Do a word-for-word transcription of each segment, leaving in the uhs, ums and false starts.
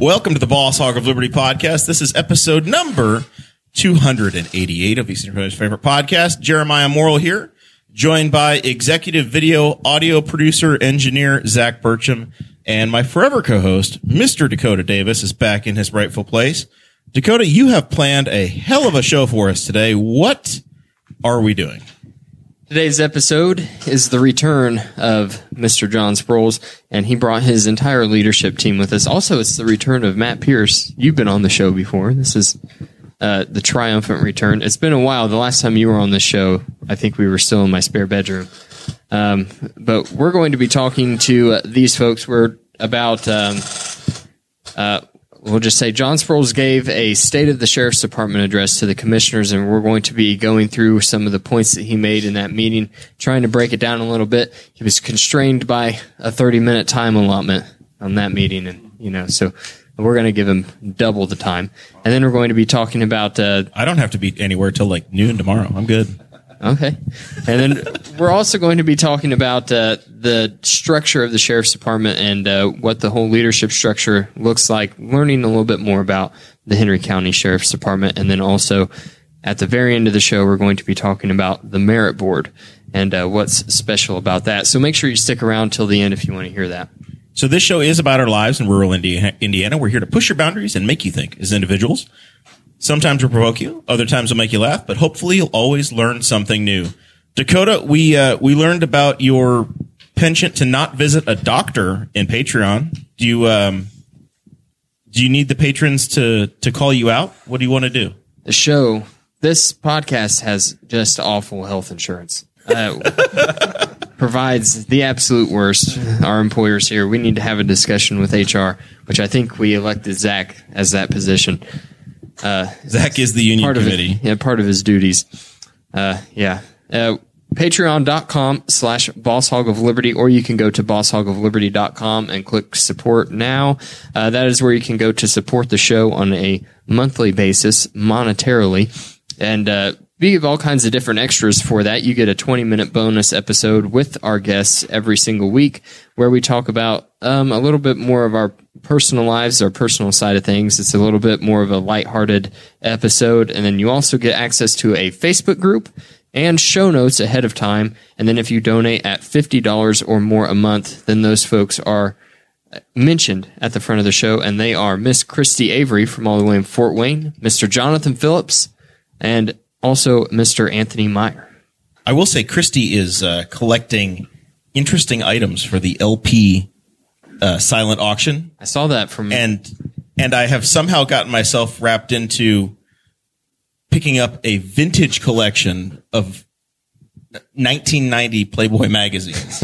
Welcome to the Boss Hog of Liberty podcast. This is episode number two hundred eighty-eight of Eastern Coast's favorite podcast. Jeremiah Morrell here, joined by executive video audio producer engineer Zach Burcham, and my forever co-host, Mister Dakota Davis, is back in his rightful place. Dakota, you have planned a hell of a show for us today. What are we doing? Today's episode is the return of Mister John Sproles, and he brought his entire leadership team with us. Also, it's the return of Matt Pierce. You've been on the show before. This is uh, the triumphant return. It's been a while. The last time you were on this show, I think we were still in my spare bedroom. Um, but we're going to be talking to uh, these folks. We're about, um, uh, we'll just say John Sproles gave a State of the Sheriff's Department address to the commissioners, and we're going to be going through some of the points that he made in that meeting, trying to break it down a little bit. He was constrained by a thirty-minute time allotment on that meeting, and you know, so we're going to give him double the time. And then we're going to be talking about... Uh, I don't have to be anywhere till like noon tomorrow. I'm good. Okay. And then we're also going to be talking about uh, the structure of the Sheriff's Department and uh, what the whole leadership structure looks like, learning a little bit more about the Henry County Sheriff's Department. And then also at the very end of the show, we're going to be talking about the Merit Board and uh, what's special about that. So make sure you stick around till the end if you want to hear that. So this show is about our lives in rural Indiana. We're here to push your boundaries and make you think as individuals. Sometimes we'll provoke you, other times we'll make you laugh, but hopefully you'll always learn something new. Dakota, we uh, we learned about your penchant to not visit a doctor in Patreon. Do you um do you need the patrons to to call you out? What do you want to do? The show, this podcast has just awful health insurance. Uh, provides the absolute worst. Our employers here, we need to have a discussion with H R, which I think we elected Zach as that position. Uh, Zach is the union committee. His, yeah, part of his duties. Uh, yeah. Uh, Patreon dot com slash Boss Hog of Liberty, or you can go to boss hog of liberty dot com and click support now. Uh, that is where you can go to support the show on a monthly basis, monetarily. And uh, we give all kinds of different extras for that. You get a twenty-minute bonus episode with our guests every single week where we talk about um, a little bit more of our personal lives, our personal side of things. It's a little bit more of a lighthearted episode. And then you also get access to a Facebook group and show notes ahead of time. And then if you donate at fifty dollars or more a month, then those folks are mentioned at the front of the show. And they are Miss Christy Avery from all the way in Fort Wayne, Mister Jonathan Phillips, and also Mister Anthony Meyer. I will say Christy is uh, collecting interesting items for the L P Uh, silent auction. I saw that from and and I have somehow gotten myself wrapped into picking up a vintage collection of nineteen ninety Playboy magazines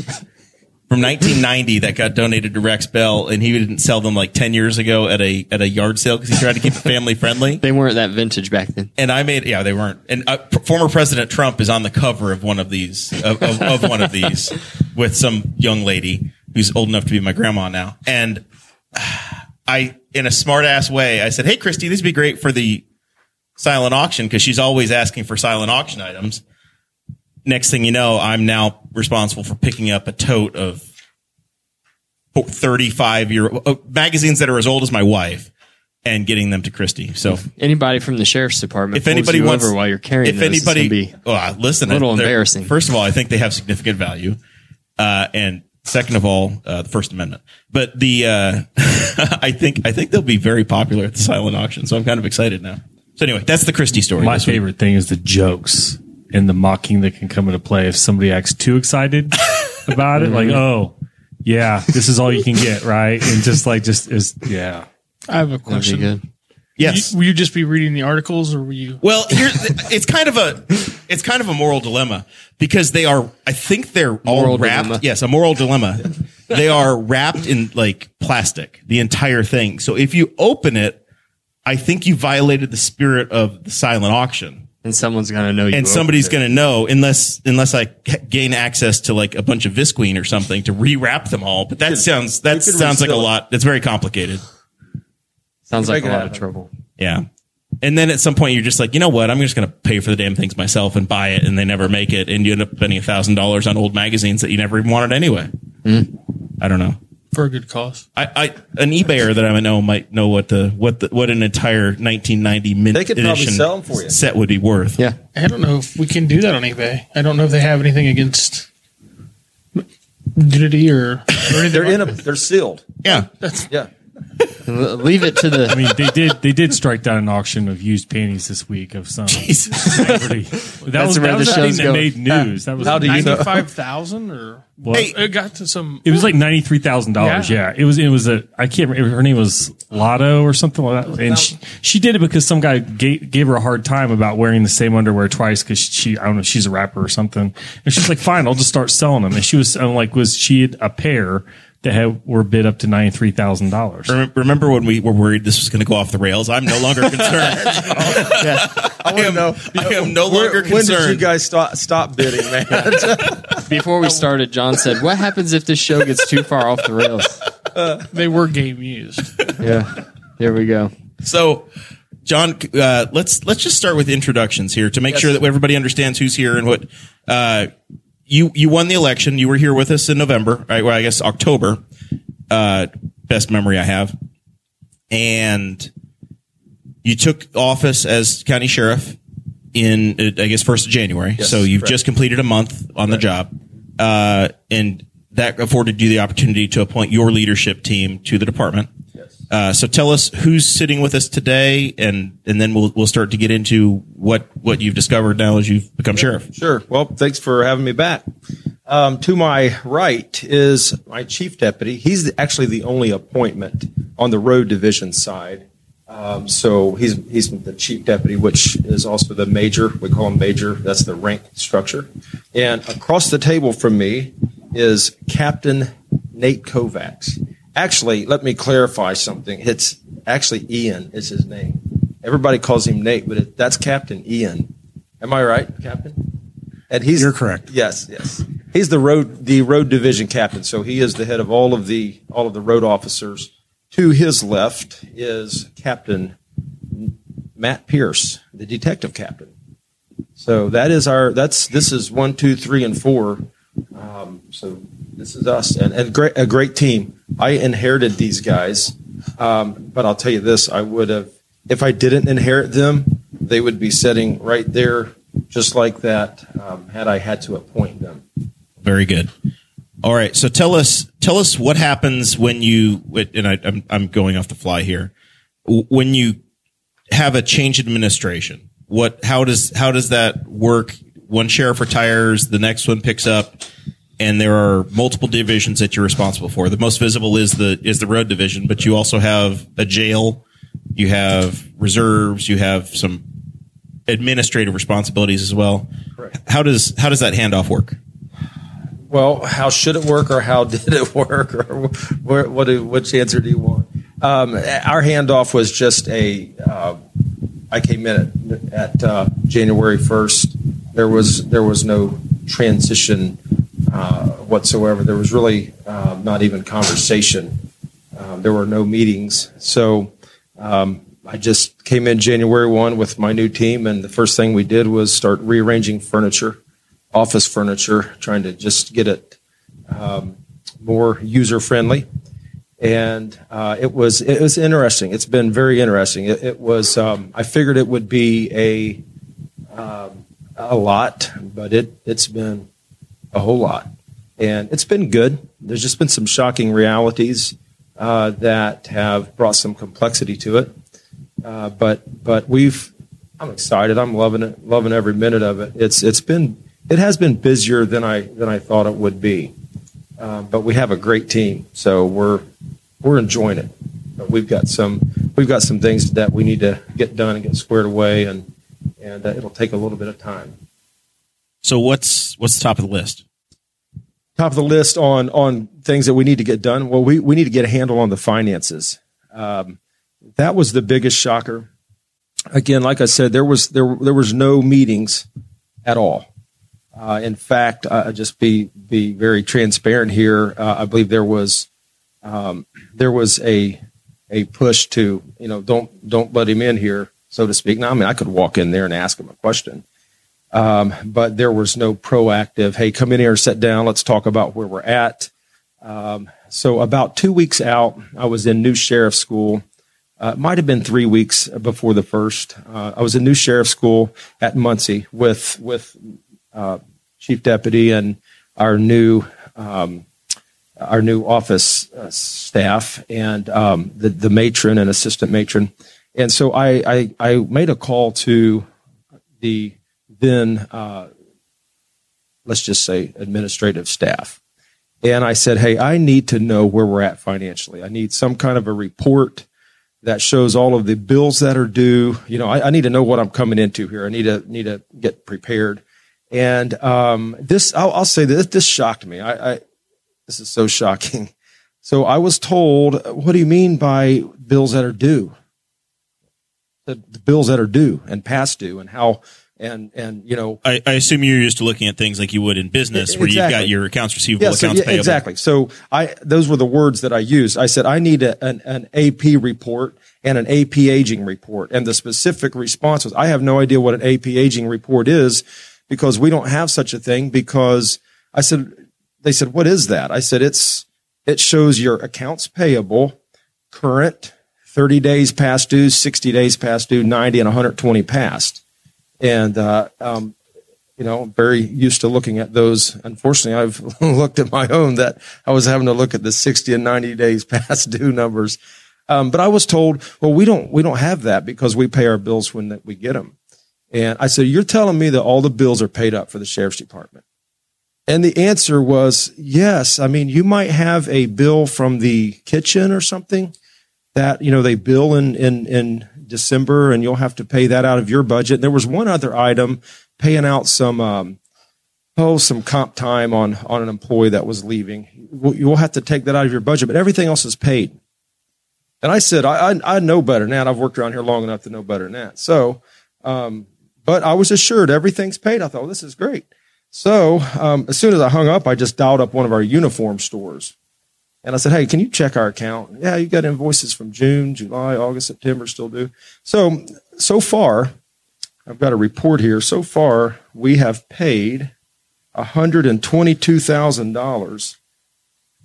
from nineteen ninety that got donated to Rex Bell, and he didn't sell them like ten years ago at a at a yard sale because he tried to keep it family friendly. They weren't that vintage back then. And I made yeah they weren't. And uh, p- former President Trump is on the cover of one of these of, of, of one of these with some young lady who's old enough to be my grandma now. And I, in a smart ass way, I said, "Hey, Christy, this would be great for the silent auction," because she's always asking for silent auction items. Next thing you know, I'm now responsible for picking up a tote of thirty-five year old uh, magazines that are as old as my wife and getting them to Christy. So if anybody from the Sheriff's Department, if anybody you wants, over while you're carrying, if those, anybody, be well, listen, a little embarrassing. First of all, I think they have significant value, uh, and second of all, uh, the First Amendment. But the uh, I think I think they'll be very popular at the silent auction, so I'm kind of excited now. So anyway, that's the Christie story. My favorite week. thing is the jokes and the mocking that can come into play if somebody acts too excited about it. Like, oh, yeah, this is all you can get, right? And just like, just is, yeah. I have a question. That'd be good. Yes. Will you, will you just be reading the articles, or will you? Well, here's, it's kind of a, it's kind of a moral dilemma, because they are, I think they're all moral wrapped. Dilemma. Yes. A moral dilemma. They are wrapped in like plastic, the entire thing. So if you open it, I think you violated the spirit of the silent auction. And someone's going to know you. And somebody's going to know, unless unless I gain access to like a bunch of Visqueen or something to rewrap them all. But that could, sounds that sounds like a lot. That's very complicated. Sounds like a lot of trouble. Yeah. And then at some point you're just like, you know what? I'm just going to pay for the damn things myself and buy it, and they never make it, and you end up spending a thousand dollars on old magazines that you never even wanted anyway. Mm. I don't know. For a good cause. I, I an eBayer that I know might know what the what the, what an entire nineteen ninety mint they could probably sell them for you. Set would be worth. Yeah, I don't know if we can do that on eBay. I don't know if they have anything against nudity or, or anything. They're in a, they're sealed. Yeah, that's yeah. Leave it to the. I mean, they did they did strike down an auction of used panties this week of some Jesus. Celebrity. That That's was, where that the was show's that going. That made news. That was like ninety-five thousand or what? Hey, it got to some. It was like ninety-three thousand dollars. Yeah. yeah, it was. It was a. I can't remember. Her name was Lotto or something like that. And she, she did it because some guy gave, gave her a hard time about wearing the same underwear twice, because she I don't know she's a rapper or something. And she's like, fine, I'll just start selling them. And she was I'm like, was she had a pair that had, were bid up to ninety-three thousand dollars. Remember when we were worried this was going to go off the rails? I'm no longer concerned. oh, yeah. I, I am, know, I am no longer when concerned. When did you guys stop, stop bidding, man? Before we started, John said, what happens if this show gets too far off the rails? Uh, they were game used. Yeah. There we go. So, John, uh, let's let's just start with introductions here to make yes. sure that everybody understands who's here and what... Uh, You you won the election. You were here with us in November, right? Well, I guess October. Uh, best memory I have. And you took office as county sheriff in, uh, I guess, first of January. Yes, so you've correct. just completed a month on correct. the job, uh, and that afforded you the opportunity to appoint your leadership team to the department. Yes. Uh, so tell us who's sitting with us today, and, and then we'll we'll start to get into what, what you've discovered now as you've become yeah, sheriff. Sure. Well, thanks for having me back. Um, to my right is my chief deputy. He's actually the only appointment on the road division side. Um, so he's he's the chief deputy, which is also the major. We call him major. That's the rank structure. And across the table from me is Captain Nate Kovacs. Actually, let me clarify something. It's actually Ian is his name. Everybody calls him Nate, but it, that's Captain Ian. Am I right, Captain? And he's You're correct. Yes, yes. He's the road the road division captain, so he is the head of all of the all of the road officers. To his left is Captain Matt Pierce, the detective captain. So that is our that's this is one, two, three, and four. Um, so this is us and, and great, a great team. I inherited these guys, um, but I'll tell you this, I would have, if I didn't inherit them, they would be sitting right there just like that um, had I had to appoint them. Very good. All right. So tell us, tell us what happens when you, and I, I'm, I'm going off the fly here, when you have a change in administration, what, how does, how does that work? One sheriff retires, the next one picks up, and there are multiple divisions that you're responsible for. The most visible is the is the road division, but you also have a jail, you have reserves, you have some administrative responsibilities as well. Correct. How does how does that handoff work? Well, how should it work, or how did it work, or where, what? Do, which answer do you want? Um, our handoff was just a. Uh, I came in at, at uh, January first. There was there was no transition uh, whatsoever. There was really uh, not even conversation. Um, there were no meetings. So um, I just came in January first with my new team, and the first thing we did was start rearranging furniture, office furniture, trying to just get it um, more user friendly. And uh, it was it was interesting. It's been very interesting. It, it was um, I figured it would be a um, a lot, but it, it's been a whole lot. And it's been good. There's just been some shocking realities uh, that have brought some complexity to it. Uh, but but we've I'm excited. I'm loving it, loving every minute of it. It's it's been it has been busier than I than I thought it would be. Uh, but we have a great team, so we're we're enjoying it. But we've got some we've got some things that we need to get done and get squared away, and and uh, it'll take a little bit of time. So what's what's the top of the list? Top of the list on on things that we need to get done. Well, we we need to get a handle on the finances. Um, that was the biggest shocker. Again, like I said, there was there there was no meetings at all. Uh, in fact, I uh, just be be very transparent here. Uh, I believe there was um, there was a a push to, you know, don't don't let him in here, so to speak. Now, I mean, I could walk in there and ask him a question, um, but there was no proactive, hey, come in here, sit down, let's talk about where we're at. Um, so about two weeks out, I was in new sheriff school. Uh, it might have been three weeks before the first. Uh, I was in new sheriff school at Muncie with with. Uh, chief deputy and our new um, our new office uh, staff and um, the the matron and assistant matron, and so I I, I made a call to the then uh, let's just say administrative staff, and I said, hey, I need to know where we're at financially. I need some kind of a report that shows all of the bills that are due. You know, I, I need to know what I'm coming into here. I need to need to get prepared. And um, this, I'll, I'll say that this shocked me. I, I, this is so shocking. So I was told, what do you mean by bills that are due? The, the bills that are due and past due and how, and, and you know. I, I assume you're used to looking at things like you would in business where exactly. You've got your accounts receivable, yeah, so, accounts yeah, payable. Exactly. So I, those were the words that I used. I said, I need a, an, an A P report and an A P aging report. And the specific response was, I have no idea what an A P aging report is, because we don't have such a thing. Because I said, they said, what is that? I said, it's, it shows your accounts payable, current, thirty days past due, sixty days past due, ninety and one hundred twenty past. And, uh, um, you know, very used to looking at those. Unfortunately, I've looked at my own that I was having to look at the sixty and ninety days past due numbers. Um, but I was told, well, we don't, we don't have that because we pay our bills when we get them. And I said, you're telling me that all the bills are paid up for the sheriff's department? And the answer was, yes. I mean, you might have a bill from the kitchen or something that, you know, they bill in, in, in December, and you'll have to pay that out of your budget. And there was one other item, paying out some, um, oh, some comp time on, on an employee that was leaving. You'll have to take that out of your budget, but everything else is paid. And I said, I, I, I know better than that. I've worked around here long enough to know better than that. So, um, but I was assured everything's paid. I thought, well, this is great. So um, as soon as I hung up, I just dialed up one of our uniform stores. And I said, hey, can you check our account? Yeah, you got invoices from June, July, August, September still due. So, so far, I've got a report here. So far, we have paid one hundred twenty-two thousand dollars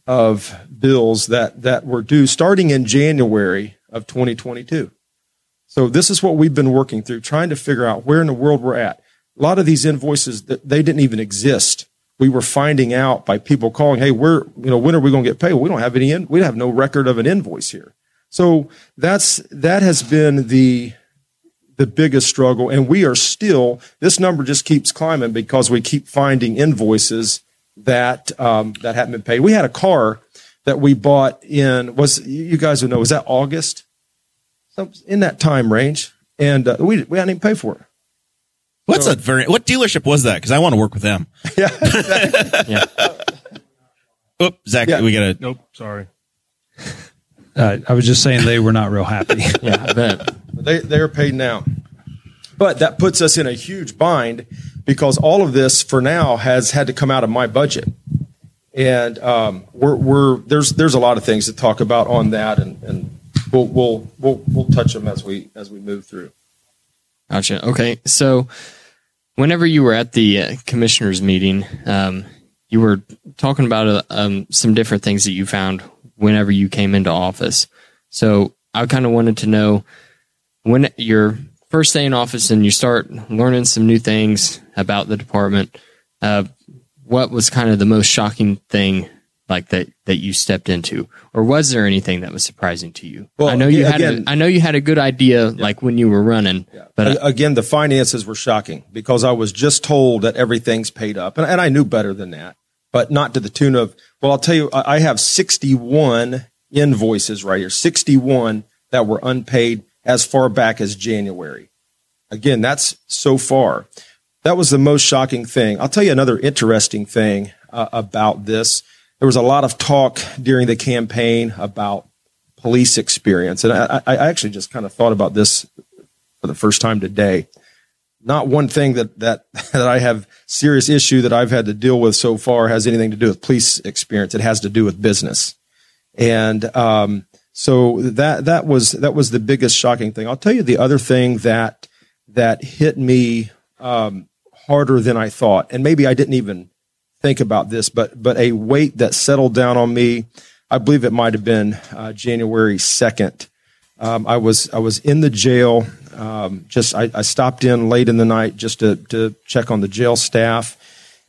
of bills that, that were due starting in January of twenty twenty-two. So this is what we've been working through, trying to figure out where in the world we're at. A lot of these invoices, they didn't even exist. We were finding out by people calling, hey, we're, you know, when are we going to get paid? Well, we don't have any, in- we have no record of an invoice here. So that's, that has been the, the biggest struggle. And we are still, this number just keeps climbing because we keep finding invoices that, um, that haven't been paid. We had a car that we bought in, was, you guys would know, was that August? In that time range, and uh, we we didn't even pay for it. What's so, a very, what dealership was that? Because I want to work with them. Yeah. yeah. Oop, Zach, yeah. we got to. Nope, sorry. Uh, I was just saying they were not real happy. yeah, I bet. They they are paid now, but that puts us in a huge bind because all of this for now has had to come out of my budget, and um, we're we're there's there's a lot of things to talk about on that, and and. We'll, we'll we'll we'll touch them as we as we move through. Gotcha. Okay. So, whenever you were at the uh, commissioners meeting, um, you were talking about uh, um, some different things that you found whenever you came into office. So, I kind of wanted to know when your first day in office and you start learning some new things about the department. Uh, what was kind of the most shocking thing? Like that, that you stepped into, or was there anything that was surprising to you? Well, I know you again, had, a, I know you had a good idea, yeah. like when you were running, yeah. but I, again, the finances were shocking because I was just told that everything's paid up, and, and I knew better than that. but not to the tune of, well, I'll tell you, I have sixty-one invoices right here, sixty-one that were unpaid as far back as January. Again, that's so far. That was the most shocking thing. I'll tell you another interesting thing uh, about this. There was a lot of talk during the campaign about police experience. And I, I actually just kind of thought about this for the first time today. Not one thing that, that, that I have serious issue that I've had to deal with so far has anything to do with police experience. It has to do with business. And um, so that, that was, that was the biggest shocking thing. I'll tell you the other thing that, that hit me um, harder than I thought. And maybe I didn't even think about this, but, but a weight that settled down on me, I believe it might've been uh, January second. Um, I was, I was in the jail. Um, just, I, I stopped in late in the night just to, to check on the jail staff.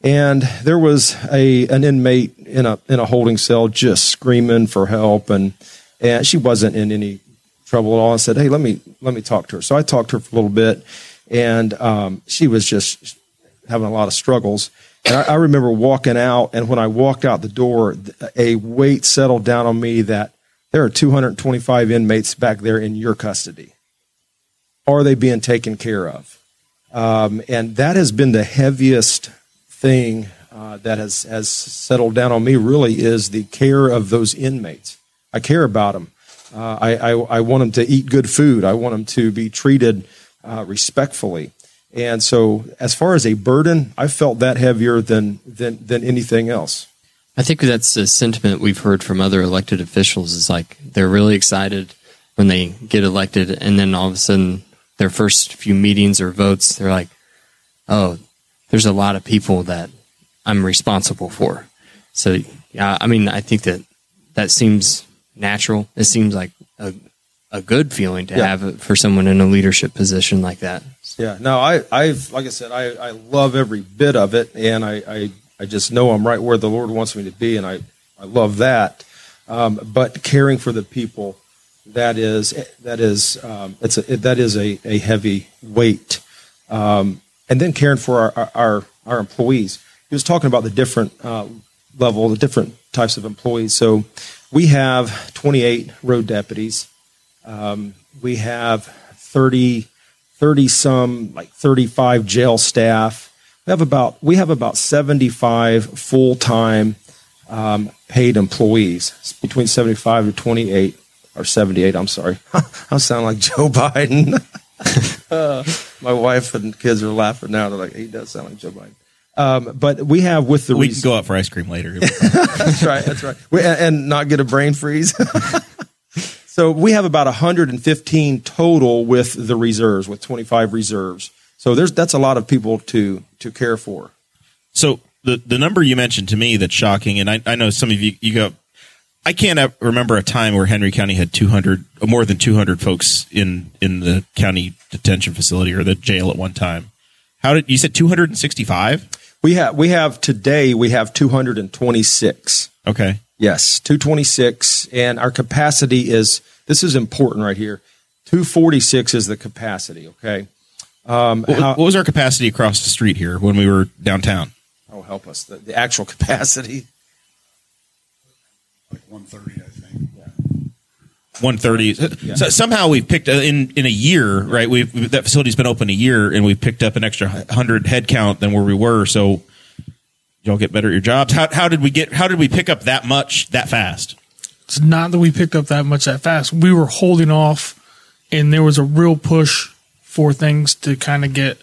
And there was a, an inmate in a, in a holding cell just screaming for help. And, and she wasn't in any trouble at all. I said, hey, let me, let me talk to her. So I talked to her for a little bit, and um, she was just having a lot of struggles. And I, I remember walking out, and when I walked out the door, a weight settled down on me that there are two hundred twenty-five inmates back there in your custody. Are they being taken care of? Um, and that has been the heaviest thing uh, that has, has settled down on me, really, is the care of those inmates. I care about them. Uh, I, I, I want them to eat good food. I want them to be treated uh, respectfully. And so as far as a burden, I felt that heavier than, than, than anything else. I think that's a sentiment we've heard from other elected officials, is like they're really excited when they get elected, and then all of a sudden their first few meetings or votes, they're like, oh, there's a lot of people that I'm responsible for. So, yeah, I mean, I think that that seems natural. It seems like a, a good feeling to yeah. have for someone in a leadership position like that. Yeah, no, I, I've, like I said, I, I love every bit of it, and I, I, I just know I'm right where the Lord wants me to be, and I, I love that. Um, but caring for the people, that is, that is, um, it's a, that is a, a heavy weight. Um, and then caring for our, our, our employees. He was talking about the different uh, level, the different types of employees. So we have twenty-eight road deputies. Um, we have thirty. thirty some like thirty-five jail staff. We have about, we have about seventy-five full-time um, paid employees. It's between seventy-five and twenty-eight or seventy-eight. I'm sorry. I sound like Joe Biden. uh, my wife and kids are laughing now. They're like, he does sound like Joe Biden. Um, but we have with the, we res- can go out for ice cream later. That's right. That's right. We, and not get a brain freeze. So we have about one hundred fifteen total with the reserves, with twenty-five reserves. So there's, that's a lot of people to to care for. So the the number you mentioned to me that's shocking, and I, I know some of you, you go, I can't remember a time where Henry County had two hundred, more than two hundred folks in, in the county detention facility or the jail at one time. How did you said two hundred sixty-five? We have we have today we have two hundred twenty-six. Okay. Yes, two hundred twenty-six, and our capacity is, this is important right here, two hundred forty-six is the capacity, okay? Um, what, how, what was our capacity across the street here when we were downtown? Oh, help us. The, the actual capacity? Like one hundred thirty, I think. Yeah. one hundred thirty. Yeah. So somehow we've picked, uh, in, in a year, right, we've, that facility's been open a year, and we've picked up an extra one hundred head count than where we were, so... Y'all get better at your jobs. How how did we get? How did we pick up that much that fast? It's not that we picked up that much that fast. We were holding off, and there was a real push for things to kind of get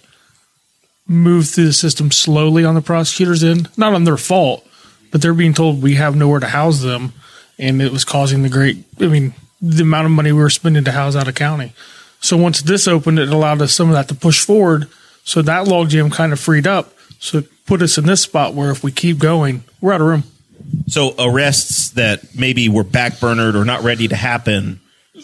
moved through the system slowly on the prosecutors' end. Not on their fault, but they're being told we have nowhere to house them, and it was causing the great. I mean, the amount of money we were spending to house out of county. So once this opened, it allowed us some of that to push forward. So that logjam kind of freed up. So. Put us in this spot where if we keep going, we're out of room. So arrests that maybe were backburnered or not ready to happen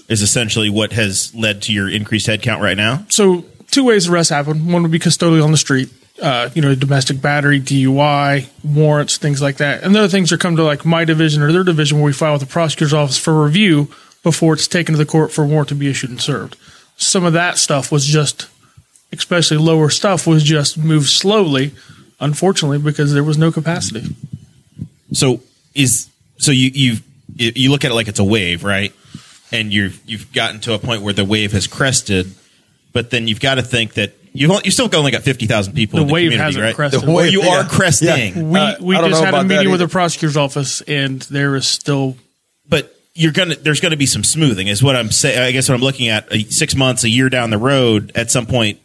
is essentially what has led to your increased headcount right now? So two ways arrests happen. One would be custodial on the street, uh, you know, domestic battery, D U I, warrants, things like that. And the other things are come to like my division or their division where we file with the prosecutor's office for review before it's taken to the court for a warrant to be issued and served. Some of that stuff was just, especially lower stuff, was just moved slowly. Unfortunately, because there was no capacity. So is so you you've, you look at it like it's a wave, right? And you've you've gotten to a point where the wave has crested, but then you've got to think that you've only, you've still only got fifty thousand people. The in the wave community, hasn't right? crested. The wave, you yeah. are cresting. Yeah. We uh, we just had a meeting with the prosecutor's office, and there is still. But you're gonna there's gonna be some smoothing, is what I'm saying. I guess what I'm looking at, uh, six months, a year down the road, at some point.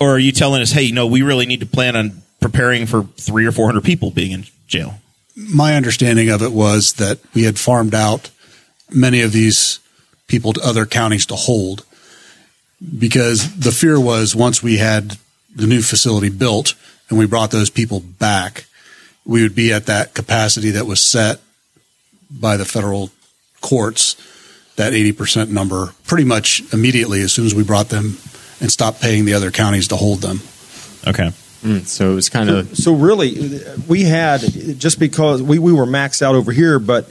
Or are you telling us, hey, no, we really need to plan on preparing for three or four hundred people being in jail? My understanding of it was that we had farmed out many of these people to other counties to hold, because the fear was once we had the new facility built and we brought those people back, we would be at that capacity that was set by the federal courts, that eighty percent number, pretty much immediately as soon as we brought them and stop paying the other counties to hold them. Okay. Mm, so it was kind of... So, so really, we had, just because we, we were maxed out over here, but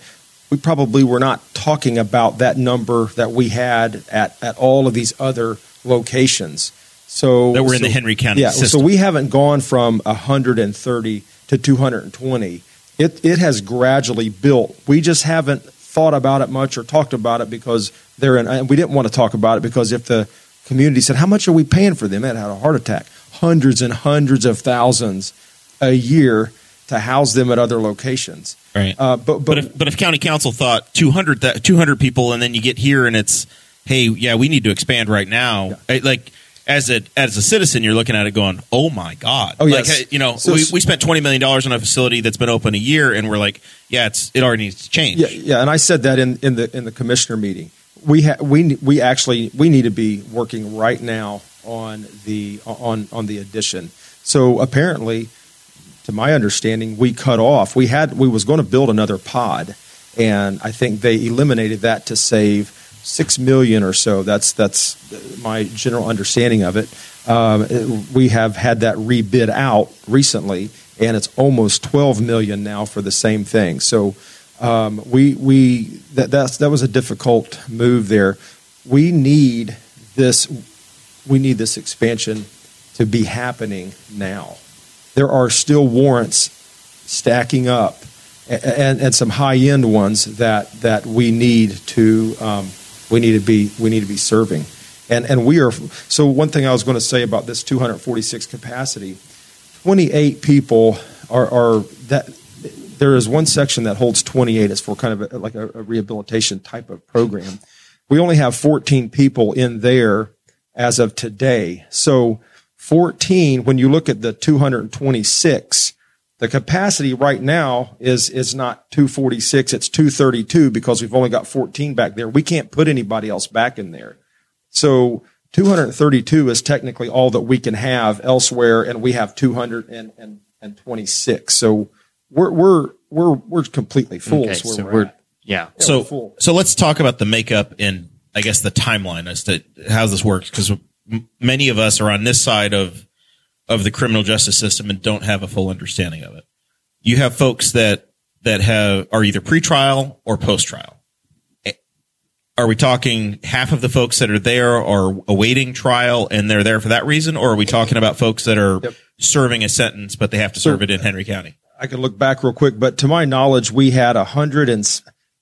we probably were not talking about that number that we had at, at all of these other locations. So That were so, in the Henry County yeah, system. So we haven't gone from one hundred thirty to two hundred twenty. It, it has gradually built. We just haven't thought about it much or talked about it because they're in... And we didn't want to talk about it because if the... community said, how much are we paying for them? That had a heart attack. Hundreds and hundreds of thousands a year to house them at other locations. Right. Uh, but but, but, if, but if county council thought two hundred, two hundred people, and then you get here and it's, hey, yeah, we need to expand right now. Yeah. Like as a as a citizen, you're looking at it going, oh my God. Oh yes. Like, you know, so, we, we spent twenty million dollars on a facility that's been open a year, and we're like, yeah, it's it already needs to change. Yeah, yeah. And I said that in, in the in the commissioner meeting. We ha- we we actually we need to be working right now on the on on the addition. So apparently, to my understanding, we cut off. We had we was going to build another pod, and I think they eliminated that to save six million or so. That's that's my general understanding of it. Um, it we have had that rebid out recently, and it's almost twelve million now for the same thing. So. Um, we we that that's, that was a difficult move there. We need this. We need this expansion to be happening now. There are still warrants stacking up, and, and, and some high end ones that, that we need to um, we need to be we need to be serving, and and we are. So one thing I was going to say about this two hundred forty-six capacity, twenty-eight people are are that. There is one section that holds twenty-eight. It's for kind of a, like a, a rehabilitation type of program. We only have fourteen people in there as of today. So fourteen, when you look at the two hundred twenty-six, the capacity right now is, is not two forty-six. It's two thirty-two because we've only got fourteen back there. We can't put anybody else back in there. So two hundred thirty-two is technically all that we can have elsewhere, and we have two hundred twenty-six. So We're we're we're we're completely fools. Okay, where so we're, we're at. yeah. yeah so we're so let's talk about the makeup and I guess the timeline as to how this works, because many of us are on this side of of the criminal justice system and don't have a full understanding of it. You have folks that that have are either pretrial or post trial. Are we talking half of the folks that are there are awaiting trial and they're there for that reason, or are we talking about folks that are yep. serving a sentence but they have to serve so, it in Henry County? I can look back real quick, but to my knowledge, we had a hundred and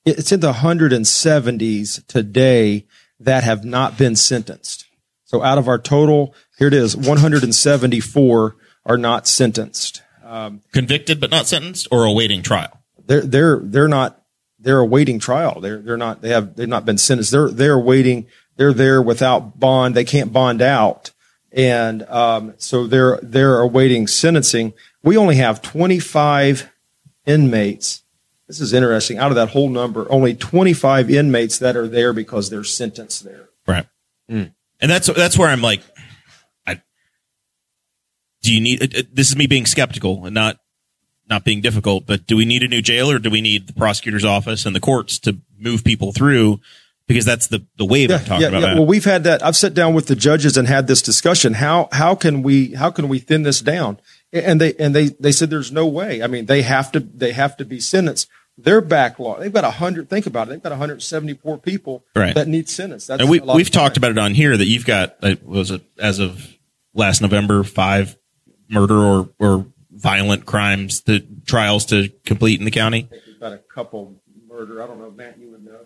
it's in the hundred and seventies today that have not been sentenced. So out of our total, here it is, one hundred seventy-four are not sentenced, um, convicted but not sentenced, or awaiting trial. They're they're they're not they're awaiting trial. They're they're not they have they've not been sentenced. They're they're waiting. They're there without bond. They can't bond out, and um, so they're they're awaiting sentencing. We only have twenty-five inmates. This is interesting. Out of that whole number, only twenty-five inmates that are there because they're sentenced there. Right. Mm. And that's that's where I'm like, I, do you need uh, – this is me being skeptical and not not being difficult, but do we need a new jail, or do we need the prosecutor's office and the courts to move people through? Because that's the, the wave yeah, I'm talking yeah, about. Yeah. Well, we've had that. I've sat down with the judges and had this discussion. How how can we how can we thin this down? And they and they, they said there's no way. I mean, they have to they have to be sentenced. Their backlog. They've got a hundred. Think about it. They've got one hundred seventy-four people right. that need sentence. That's and we, a lot we've talked about it on here that you've got. Was it as of last November five murder or or violent crimes, the trials to complete in the county? I think we've got a couple murder. I don't know, Matt, you would know.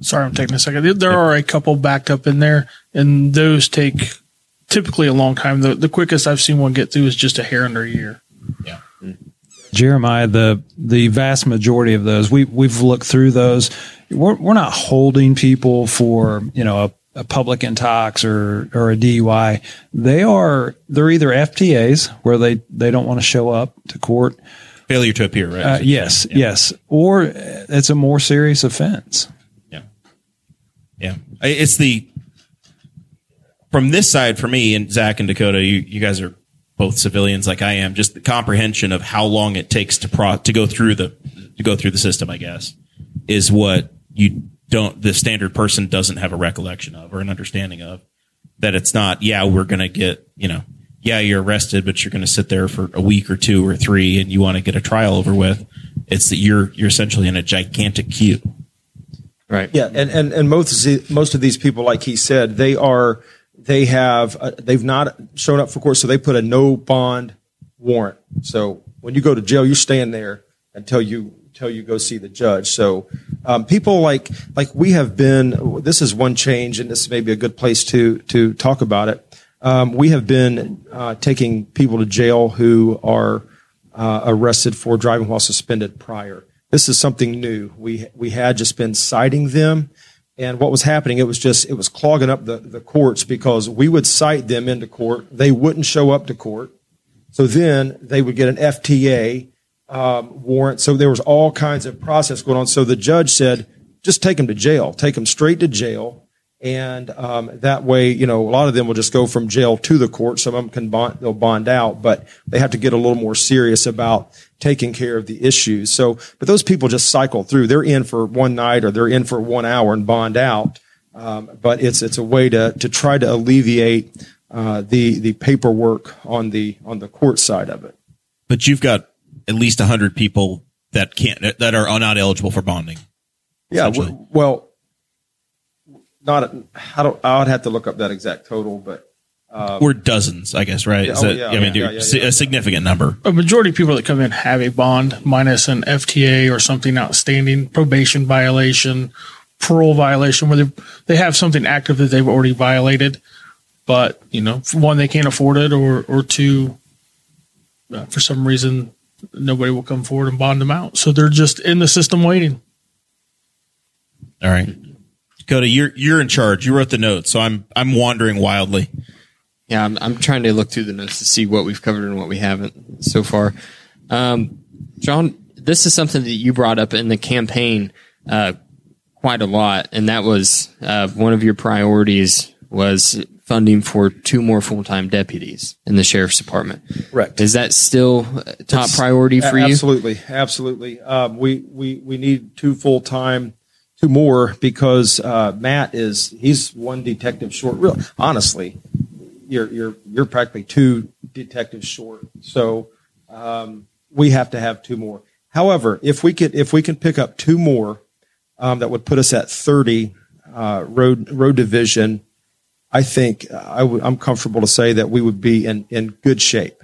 Sorry, I'm taking a second. There are a couple backed up in there, and those take typically a long time. The, the quickest I've seen one get through is just a hair under a year. Yeah. Mm-hmm. Jeremiah, the the vast majority of those, we, we've looked through those. We're, we're not holding people for, you know, a, a public intox or, or a D U I. They are, they're either F T As, where they, they don't want to show up to court. Failure to appear, right? Uh, yes, yeah. yes. Or it's a more serious offense. Yeah. Yeah. It's the, from this side for me and Zach and Dakota, you, you guys are both civilians like I am, just the comprehension of how long it takes to pro to go through the to go through the system, I guess, is what you don't the standard person doesn't have a recollection of or an understanding of. That it's not, yeah, we're gonna get, you know, yeah, you're arrested, but you're gonna sit there for a week or two or three and you wanna get a trial over with. It's that you're you're essentially in a gigantic queue. Right. Yeah, and, and, and most most of these people, like he said, they are They have, uh, they've not shown up for court, so they put a no bond warrant. So when you go to jail, you stand there until you until you go see the judge. So um, people like like we have been. This is one change, and this may be a good place to to talk about it. Um, we have been uh, taking people to jail who are uh, arrested for driving while suspended prior. This is something new. We we had just been citing them. And what was happening, it was just, it was clogging up the, the courts because we would cite them into court. They wouldn't show up to court. So then they would get an F T A um, warrant. So there was all kinds of process going on. So the judge said, just take them to jail. Take them straight to jail. And um, that way, you know, a lot of them will just go from jail to the court. Some of them can bond, they'll bond out, but they have to get a little more serious about taking care of the issues. So, but those people just cycle through. They're in for one night or they're in for one hour and bond out. Um, but it's it's a way to to try to alleviate uh, the the paperwork on the on the court side of it. But you've got at least a hundred people that can't that are not eligible for bonding. Yeah. W- well. Not, a, I don't. I would have to look up that exact total, but um, we're dozens, I guess, right? Yeah, Is that, oh, yeah, I yeah, mean, yeah, yeah, a yeah, significant yeah. number. A majority of people that come in have a bond, minus an F T A or something outstanding, probation violation, parole violation, where they they have something active that they've already violated, but you know, for one, they can't afford it, or or two, uh, for some reason, nobody will come forward and bond them out, so they're just in the system waiting. All right. Dakota, you're you're in charge. You wrote the notes, so I'm I'm wandering wildly. Yeah, I'm I'm trying to look through the notes to see what we've covered and what we haven't so far. Um, John, this is something that you brought up in the campaign uh, quite a lot, and that was uh, one of your priorities was funding for two more full-time deputies in the sheriff's department. Correct. Is that still top it's, priority for a- absolutely, you? Absolutely, absolutely. Um, we we we need two full-time. Two more because uh, Matt is he's one detective short. Real honestly, you're you're you're practically two detectives short. So um, we have to have two more. However, if we could if we can pick up two more, um, that would put us at thirty uh, road road division. I think I w- I'm comfortable to say that we would be in in good shape.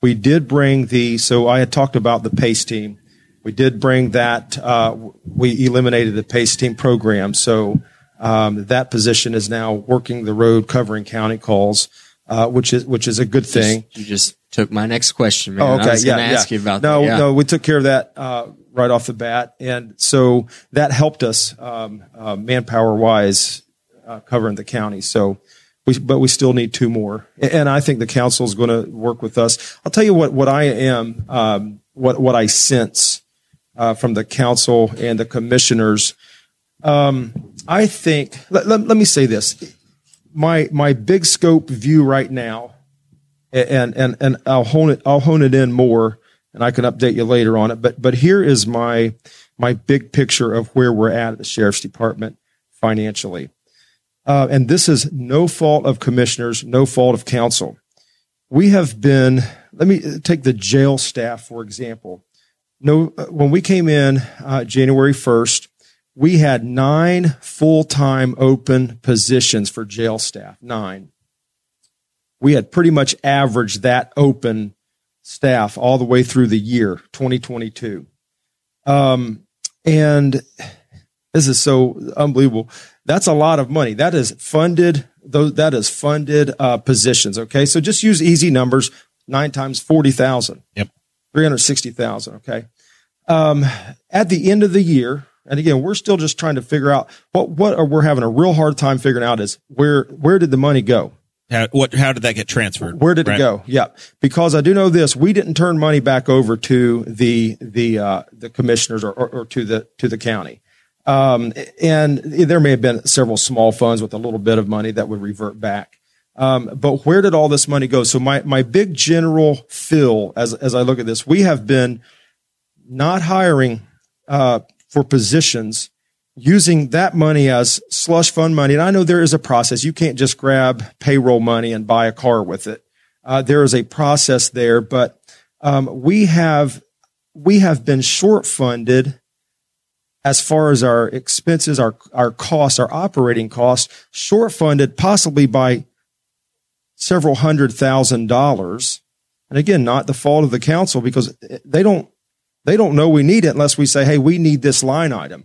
We did bring the so I had talked about the PACE team. We did bring that, uh, we eliminated the PACE team program. So um, that position is now working the road, covering county calls, uh, which is which is a good thing. You just, you just took my next question, man. Oh, okay. I was yeah, going to yeah. ask you about no, that. No, yeah. no, we took care of that uh, right off the bat. And so that helped us um, uh, manpower-wise uh, covering the county. So, we, but we still need two more. And I think the council is going to work with us. I'll tell you what, what I am, um, what, what I sense. Uh, from the council and the commissioners. Um, I think, let, let, let me say this. My, my big scope view right now, and, and, and I'll hone it, I'll hone it in more and I can update you later on it. But, but here is my, my big picture of where we're at at the sheriff's department financially. Uh, and this is no fault of commissioners, no fault of council. We have been, let me take the jail staff, for example. No, when we came in uh, January first, we had nine full-time open positions for jail staff, nine. we had pretty much averaged that open staff all the way through the year twenty twenty-two. Um, and this is so unbelievable. That's a lot of money. That is funded. That is funded uh, positions. Okay, so just use easy numbers. Nine times forty thousand. Yep. Three hundred sixty thousand. Okay. Um, at the end of the year, and again, we're still just trying to figure out what what are, we're having a real hard time figuring out is where where did the money go? How, what? How did that get transferred? Where did right? it go? Yeah, because I do know this: we didn't turn money back over to the the uh, the commissioners or, or, or to the to the county. Um, and there may have been several small funds with a little bit of money that would revert back. Um, but where did all this money go? So my my big general feel as as I look at this, we have been not hiring uh, for positions, using that money as slush fund money. And I know there is a process. You can't just grab payroll money and buy a car with it. Uh, there is a process there, but um, we have we have been short funded as far as our expenses, our our costs, our operating costs, short funded possibly by several hundred thousand dollars. And again, not the fault of the council because they don't they don't know we need it unless we say, hey, we need this line item.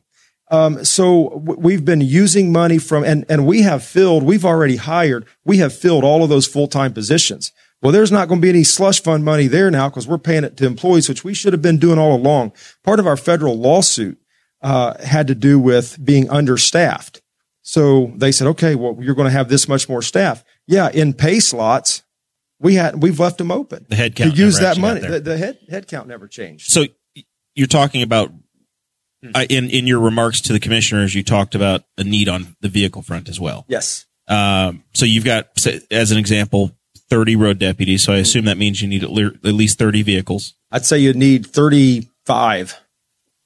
Um, so w- we've been using money from, and, and we have filled, we've already hired, we have filled all of those full-time positions. Well, there's not going to be any slush fund money there now because we're paying it to employees, which we should have been doing all along. Part of our federal lawsuit, uh, had to do with being understaffed. So they said, okay, well, you're going to have this much more staff. Yeah. In pay slots, we had, we've left them open. The head count to use that money. The, the head, head count never changed. So you're talking about, Uh, in, in your remarks to the commissioners, you talked about a need on the vehicle front as well. Yes. Um, so you've got, as an example, thirty road deputies. So I assume that means you need at least thirty vehicles. I'd say you need thirty-five.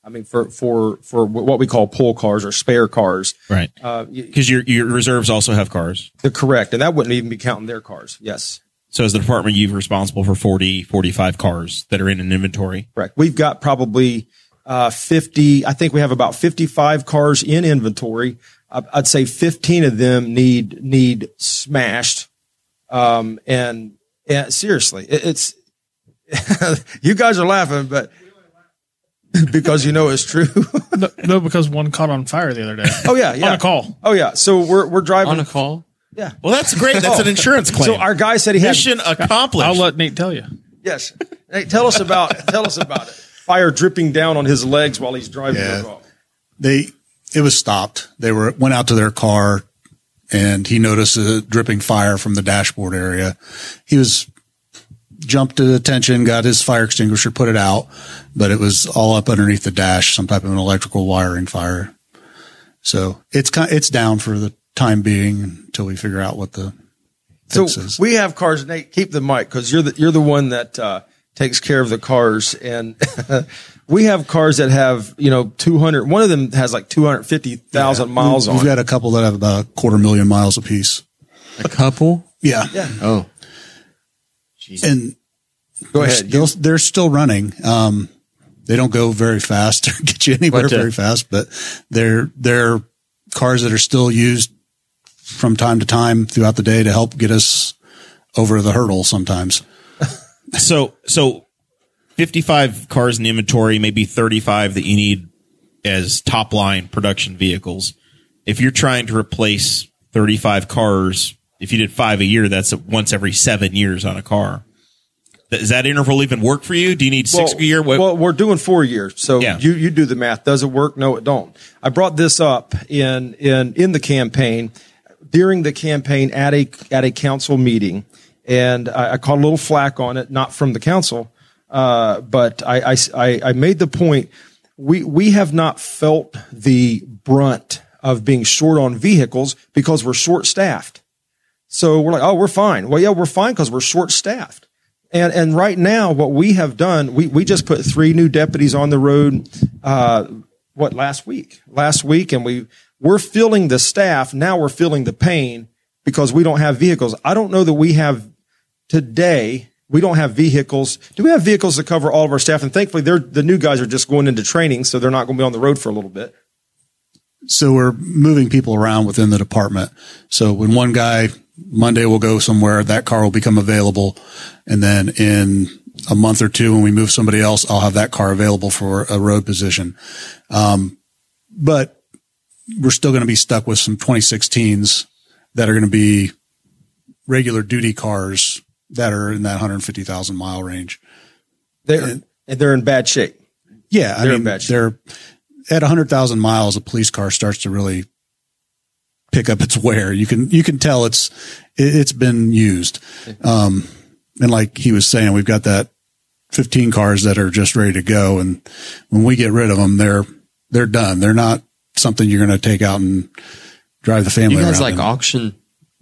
I mean, for, for, for what we call pull cars or spare cars. Right. Uh, because your, your reserves also have cars. They're correct. And that wouldn't even be counting their cars. Yes. So as the department, you're responsible for forty, forty-five cars that are in an inventory. Correct. We've got probably... Uh, fifty, I think we have about fifty-five cars in inventory. I'd say fifteen of them need, need smashed. Um, and, and seriously, it, it's, you guys are laughing, but because you know it's true. no, no, because one caught on fire the other day. Oh yeah. Yeah. On a call. Oh yeah. So we're, we're driving on a call. Yeah. Well, that's great. That's an insurance claim. So our guy said he had mission accomplished. I'll let Nate tell you. Yes. Nate, tell us about, tell us about it. Fire dripping down on his legs while he's driving. Yeah, the car. They, it was stopped. They were, went out to their car and he noticed a dripping fire from the dashboard area. He was jumped to attention, got his fire extinguisher, put it out, but it was all up underneath the dash, some type of an electrical wiring fire. So it's kind it's down for the time being until we figure out what the fix so is. We have cars, Nate, keep the mic. Cause you're the, you're the one that, uh, takes care of the cars. And we have cars that have, you know, two hundred, one of them has like two hundred fifty thousand yeah, miles we've on. We've got a couple that have about a quarter million miles apiece. A couple? Yeah. Yeah. Oh. Jeez. And go ahead. They're, still, they're still running. Um, they don't go very fast or get you anywhere very fast, but they're, they're cars that are still used from time to time throughout the day to help get us over the hurdle sometimes. So, so fifty-five cars in inventory, maybe thirty-five that you need as top line production vehicles. If you're trying to replace thirty-five cars, if you did five a year, that's once every seven years on a car. Does that interval even work for you? Do you need six well, a year? What? Well, we're doing four years. So yeah. you, you do the math. Does it work? No, it don't. I brought this up in, in, in the campaign during the campaign at a, at a council meeting. And I, I caught a little flack on it, not from the council, uh, but I, I, I made the point, we, we have not felt the brunt of being short on vehicles because we're short-staffed. So we're like, oh, we're fine. Well, yeah, we're fine because we're short-staffed. And and right now, what we have done, we, we just put three new deputies on the road, uh, what, last week? Last week, and we we're filling the staff. Now we're filling the pain because we don't have vehicles. I don't know that we have... Today, we don't have vehicles. Do we have vehicles to cover all of our staff? And thankfully, they're, the new guys are just going into training, so they're not going to be on the road for a little bit. So we're moving people around within the department. So when one guy Monday we'll go somewhere. That car will become available. And then in a month or two, when we move somebody else, I'll have that car available for a road position. Um, but we're still going to be stuck with some twenty sixteens that are going to be regular duty cars that are in that one hundred fifty thousand mile range. They're, and, and they're in bad shape. Yeah. They're I mean, in bad shape. They're at one hundred thousand miles. A police car starts to really pick up its wear. You can, you can tell it's, it's been used. Um, and like he was saying, we've got that fifteen cars that are just ready to go. And when we get rid of them, they're, they're done. They're not something you're going to take out and drive the family around. You guys like auction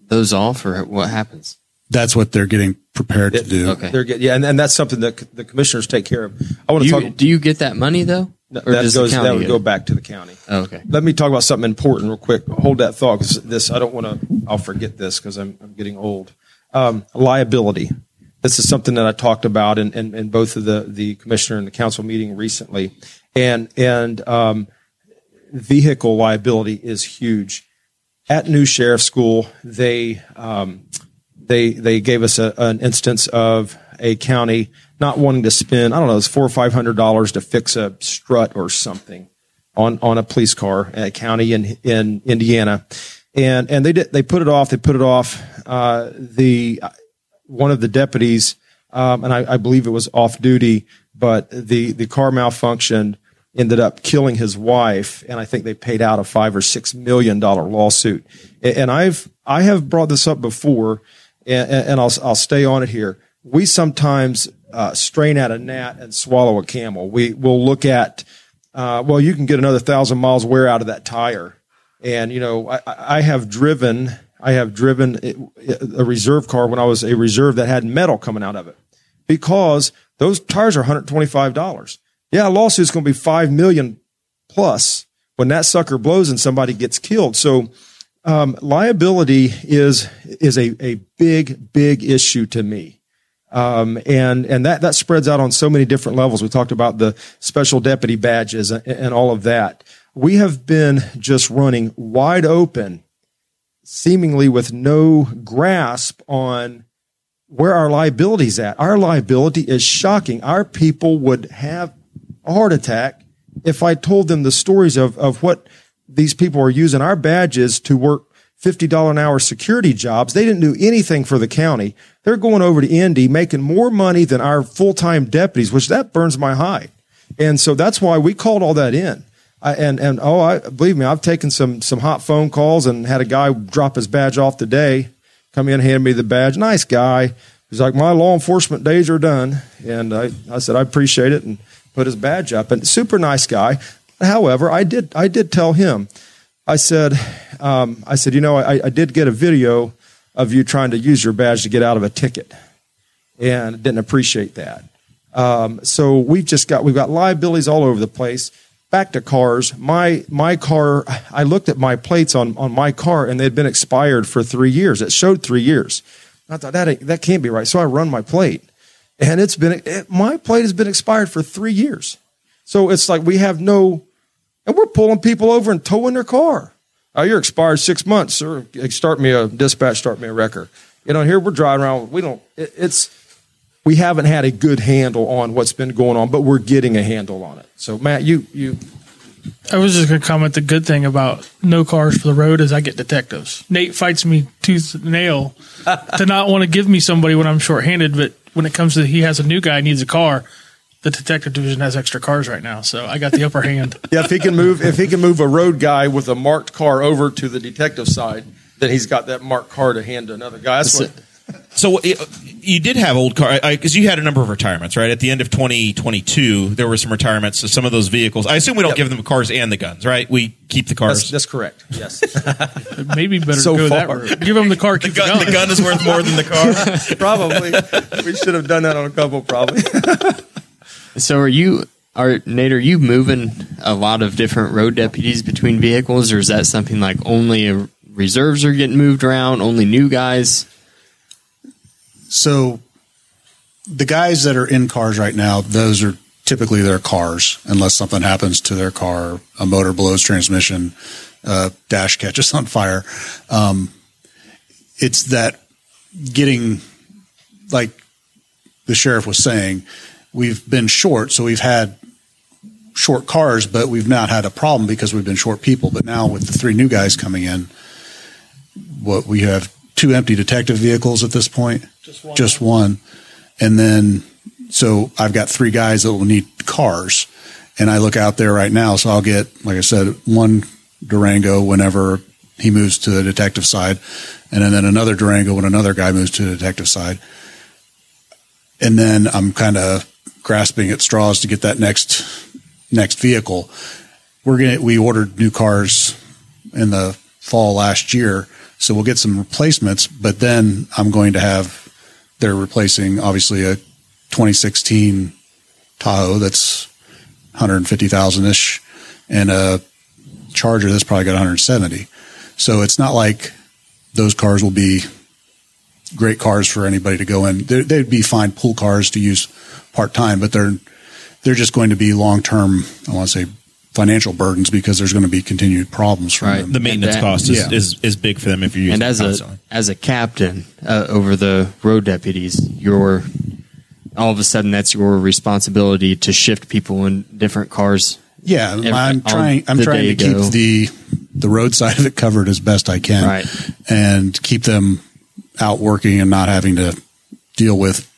those off, or what happens? That's what they're getting prepared to do. Okay. They're get, yeah, and, and that's something that the commissioners take care of. I want to talk. Do you get that money though? Or that does goes, the county that would go back to the county. Oh, okay. Let me talk about something important real quick. Hold that thought, because this I don't want to. I'll forget this because I'm I'm getting old. Um, liability. This is something that I talked about in, in, in both of the the commissioner and the council meeting recently, and and um, vehicle liability is huge. At New Sheriff School, they. Um, They they gave us a, an instance of a county not wanting to spend, I don't know, it was four or five hundred dollars to fix a strut or something on, on a police car at a county in in Indiana, and and they did they put it off they put it off. Uh, the one of the deputies, um, and I, I believe it was off duty, but the the car malfunctioned, ended up killing his wife, and I think they paid out a five or six million dollar lawsuit. And I've I have brought this up before. And, and I'll I'll stay on it here. We sometimes uh, strain at a gnat and swallow a camel. We will look at, uh, well, you can get another thousand miles wear out of that tire. And you know, I, I have driven, I have driven a reserve car when I was a reserve that had metal coming out of it, because those tires are one hundred twenty-five dollars. Yeah, a lawsuit's going to be five million plus when that sucker blows and somebody gets killed. So. Um, liability is, is a, a big, big issue to me. Um, and, and that, that spreads out on so many different levels. We talked about the special deputy badges and, and all of that. We have been just running wide open, seemingly with no grasp on where our liability's at. Our liability is shocking. Our people would have a heart attack if I told them the stories of, of what these people are using our badges to work fifty dollars an hour security jobs. They didn't do anything for the county. They're going over to Indy, making more money than our full-time deputies, which that burns my hide. And so that's why we called all that in. I, and, and oh, I believe me, I've taken some, some hot phone calls and had a guy drop his badge off today, come in, hand me the badge. Nice guy. He's like, my law enforcement days are done. And I, I said, I appreciate it, and put his badge up. And super nice guy. However, I did I did tell him, I said, um, I said, you know, I, I did get a video of you trying to use your badge to get out of a ticket, and I didn't appreciate that. Um, so we've just got we've got liabilities all over the place. Back to cars. My my car, I looked at my plates on, on my car, and they'd been expired for three years. It showed three years. And I thought, that, that can't be right. So I run my plate, and it's been it, my plate has been expired for three years. So it's like we have no... And we're pulling people over and towing their car. Oh, you're expired six months, sir. Start me a dispatch, start me a wrecker. You know, here we're driving around. We don't, it, it's, we haven't had a good handle on what's been going on, but we're getting a handle on it. So, Matt, you, you. I was just going to comment the good thing about no cars for the road is I get detectives. Nate fights me tooth and nail to not want to give me somebody when I'm shorthanded, but when it comes to he has a new guy, needs a car. The detective division has extra cars right now, so I got the upper hand. Yeah, if he can move, if he can move a road guy with a marked car over to the detective side, then he's got that marked car to hand to another guy. That's That's what, so it, you did have old car because you had a number of retirements, right? At the end of twenty twenty-two, there were some retirements. So some of those vehicles, I assume we don't yep. give them the cars and the guns, right? We keep the cars. That's, that's correct. Yes. Maybe better so go far. that route. Give them the car. Keep the gun. The gun. The gun is worth more than the car. Probably. We should have done that on a couple. Probably. So are you, are Nate, are you moving a lot of different road deputies between vehicles, or is that something like only reserves are getting moved around, only new guys? So the guys that are in cars right now, those are typically their cars, unless something happens to their car, a motor blows transmission, uh, dash catches on fire. Um, it's that getting, like the sheriff was saying, we've been short, so we've had short cars, but we've not had a problem because we've been short people. But now with the three new guys coming in, what we have two empty detective vehicles at this point, just one, just one. And then, so I've got three guys that will need cars, and I look out there right now. So I'll get, like I said, one Durango whenever he moves to the detective side, and then another Durango when another guy moves to the detective side. And then I'm kind of grasping at straws to get that next next vehicle. We're gonna we ordered new cars in the fall last year, so we'll get some replacements. But then I'm going to have they're replacing obviously a twenty sixteen Tahoe that's one hundred fifty thousand ish, and a Charger that's probably got one hundred seventy. So it's not like those cars will be great cars for anybody to go in. They're, they'd be fine pool cars to use part time, but they're they're just going to be long term. I want to say financial burdens because there's going to be continued problems from right. them. The maintenance that, cost is, yeah. is is big for them if you're using. And as it a as a captain uh, over the road deputies, you're all of a sudden that's your responsibility to shift people in different cars. Yeah, every, I'm trying. I'm trying to keep go. the the road side of it covered as best I can, right. and keep them out working and not having to deal with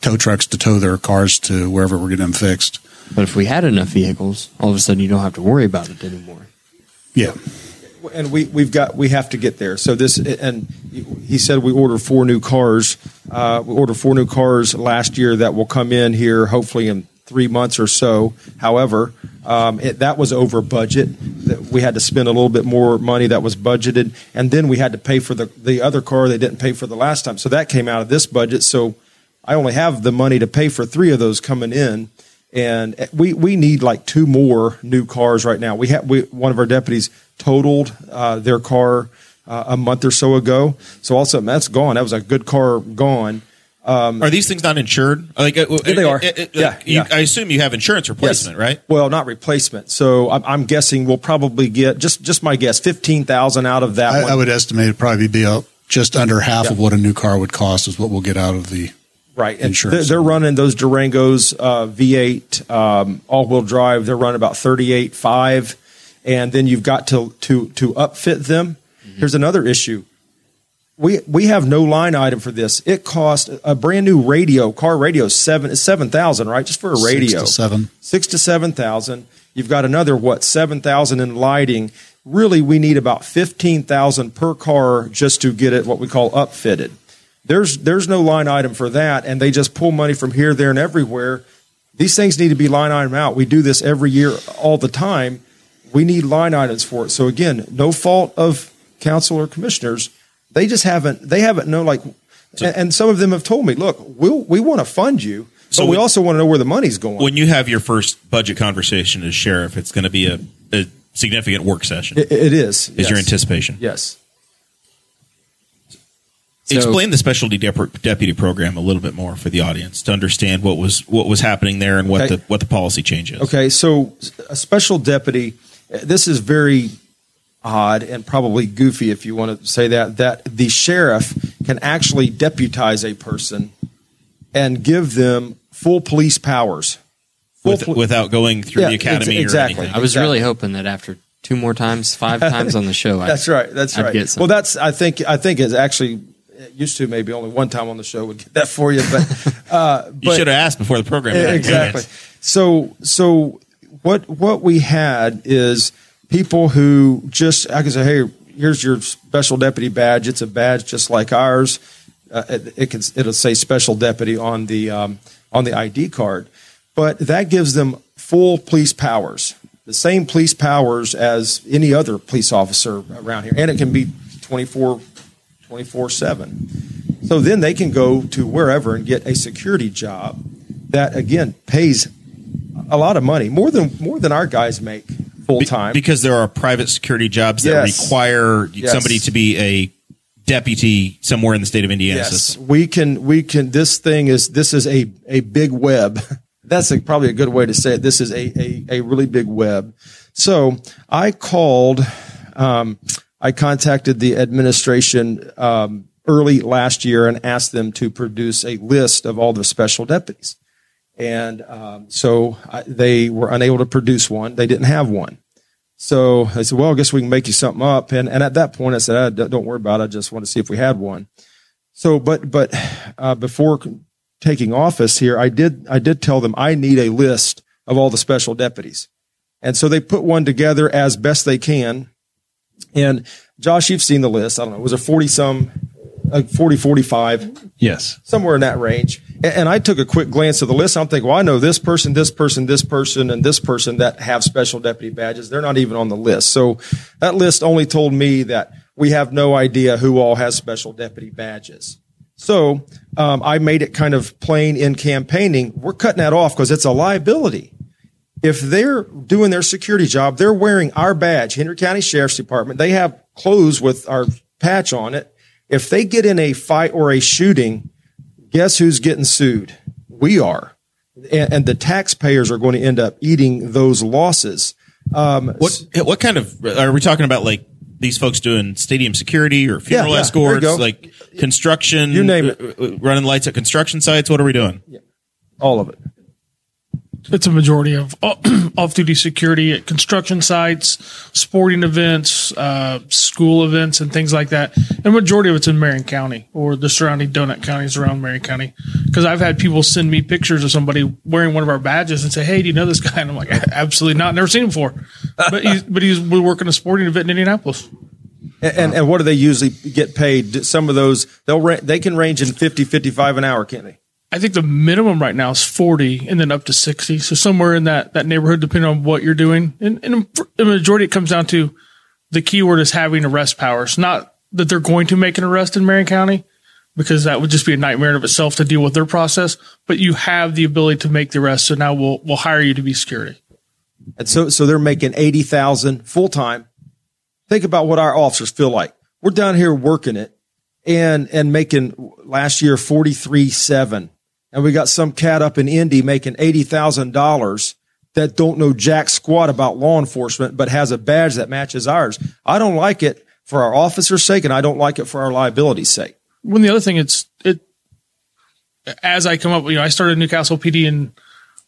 tow trucks to tow their cars to wherever we're getting them fixed. But if we had enough vehicles, all of a sudden you don't have to worry about it anymore. Yeah. And we, we've got, we have to get there. So this, and he said we order four new cars. Uh, we order four new cars last year that will come in here hopefully in three months or so. However, um, it, that was over budget. We had to spend a little bit more money that was budgeted, and then we had to pay for the, the other car they didn't pay for the last time. So that came out of this budget. So I only have the money to pay for three of those coming in, and we, we need like two more new cars right now. We have we, one of our deputies totaled uh, their car uh, a month or so ago. So all of a sudden that's gone. That was a good car gone. Um, are these things not insured? Like, uh, yeah, they are. It, it, yeah, like, yeah. You, I assume you have insurance replacement, yes. right? Well, not replacement. So I'm, I'm guessing we'll probably get just just my guess fifteen thousand out of that. I, one. I would estimate it probably be out just under half yeah. of what a new car would cost is what we'll get out of the right insurance. And they're, they're running those Durangos uh, V eight um, all-wheel drive. They're running about thirty-eight five, and then you've got to to to upfit them. Mm-hmm. Here's another issue. We we have no line item for this. It cost a brand new radio, car radio, seven seven thousand, right? Just for a radio, six to seven, six to seven thousand. You've got another what seven thousand in lighting. Really, we need about fifteen thousand per car just to get it what we call upfitted. There's there's no line item for that, and they just pull money from here, there, and everywhere. These things need to be line item out. We do this every year, all the time. We need line items for it. So again, no fault of council or commissioners. They just haven't. They haven't known. Like, so, and some of them have told me, "Look, we we'll, we want to fund you, so but we when, also want to know where the money's going." When you have your first budget conversation as sheriff, it's going to be a, a significant work session. It, it is. Is yes. your anticipation? Yes. So, explain the specialty dep- deputy program a little bit more for the audience to understand what was what was happening there and what okay. the what the policy change is. Okay, so a special deputy. This is very odd and probably goofy, if you want to say that, that the sheriff can actually deputize a person and give them full police powers. Full With, poli- without going through yeah, the academy ex- exactly, or anything. I was exactly. really hoping that after two more times, five times on the show, I'd, that's right, that's I'd right. get some. Well, that's, I think, I think it's actually... Used to maybe only one time on the show would get that for you, but uh, you but, should have asked before the program. Exactly. So, so what what we had is people who just I can say, hey, here's your special deputy badge. It's a badge just like ours. Uh, it, it can it'll say special deputy on the um, on the I D card, but that gives them full police powers, the same police powers as any other police officer around here, and it can be twenty-four. twenty-four seven. So then they can go to wherever and get a security job that, again, pays a lot of money, more than more than our guys make full-time. Be- because there are private security jobs that yes. require yes. somebody to be a deputy somewhere in the state of Indiana. Yes, system. we can. We can. This thing is, this is a, a big web. That's a, probably a good way to say it. This is a, a, a really big web. So I called... Um, I contacted the administration um, early last year and asked them to produce a list of all the special deputies. And um, so I, they were unable to produce one. They didn't have one. So I said, well, I guess we can make you something up. And and at that point, I said, ah, don't worry about it. I just want to see if we had one. So, but but uh, before taking office here, I did I did tell them I need a list of all the special deputies. And so they put one together as best they can. And Josh, you've seen the list. I don't know. It was a forty some, forty, forty-five. Yes. Somewhere in that range. And I took a quick glance at the list. I'm thinking, well, I know this person, this person, this person, and this person that have special deputy badges. They're not even on the list. So that list only told me that we have no idea who all has special deputy badges. So um, I made it kind of plain in campaigning. We're cutting that off because it's a liability. If they're doing their security job, they're wearing our badge, Henry County Sheriff's Department. They have clothes with our patch on it. If they get in a fight or a shooting, guess who's getting sued? We are. And, and the taxpayers are going to end up eating those losses. Um, what what kind of – are we talking about like these folks doing stadium security or funeral yeah, yeah, escorts, like construction? You name it. Running lights at construction sites? What are we doing? Yeah, all of it. It's a majority of off-duty security at construction sites, sporting events, uh, school events, and things like that. And the majority of it's in Marion County or the surrounding donut counties around Marion County. Because I've had people send me pictures of somebody wearing one of our badges and say, hey, do you know this guy? And I'm like, absolutely not. Never seen him before. But he's, but he's we're working a sporting event in Indianapolis. And, and and what do they usually get paid? Some of those, they'll ra- they can range in fifty, fifty-five an hour, can't they? I think the minimum right now is forty and then up to sixty. So somewhere in that, that neighborhood, depending on what you're doing. And, and the majority, it comes down to the key word is having arrest powers. Not that they're going to make an arrest in Marion County, because that would just be a nightmare of itself to deal with their process, but you have the ability to make the arrest. So now we'll, we'll hire you to be security. And so, so they're making eighty thousand full time. Think about what our officers feel like. We're down here working it and, and making last year forty-three seven. And we got some cat up in Indy making eighty thousand dollars that don't know jack squat about law enforcement, but has a badge that matches ours. I don't like it for our officer's sake, and I don't like it for our liability's sake. When the other thing, it's it. As I come up, you know, I started Newcastle P D in,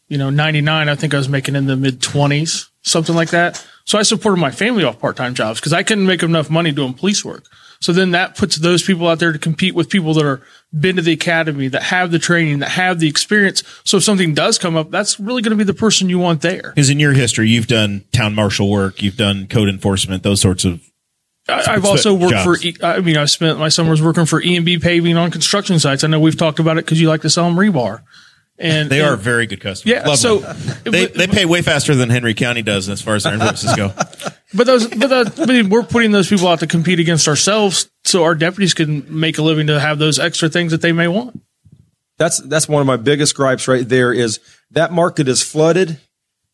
you know, ninety-nine. I think I was making in the mid twenties, something like that. So I supported my family off part-time jobs because I couldn't make enough money doing police work. So then that puts those people out there to compete with people that are been to the academy, that have the training, that have the experience. So if something does come up, that's really going to be the person you want there. Because in your history, you've done town marshal work, you've done code enforcement, those sorts of jobs. I've also worked jobs. for, I mean, I spent my summers working for E and B paving on construction sites. I know we've talked about it because you like to sell them rebar. And they and, are very good customers. Yeah, Love so they but, they pay way faster than Henry County does as far as their invoices go. But those, but, that, but we're putting those people out to compete against ourselves, so our deputies can make a living to have those extra things that they may want. That's that's one of my biggest gripes right there. Is that market is flooded,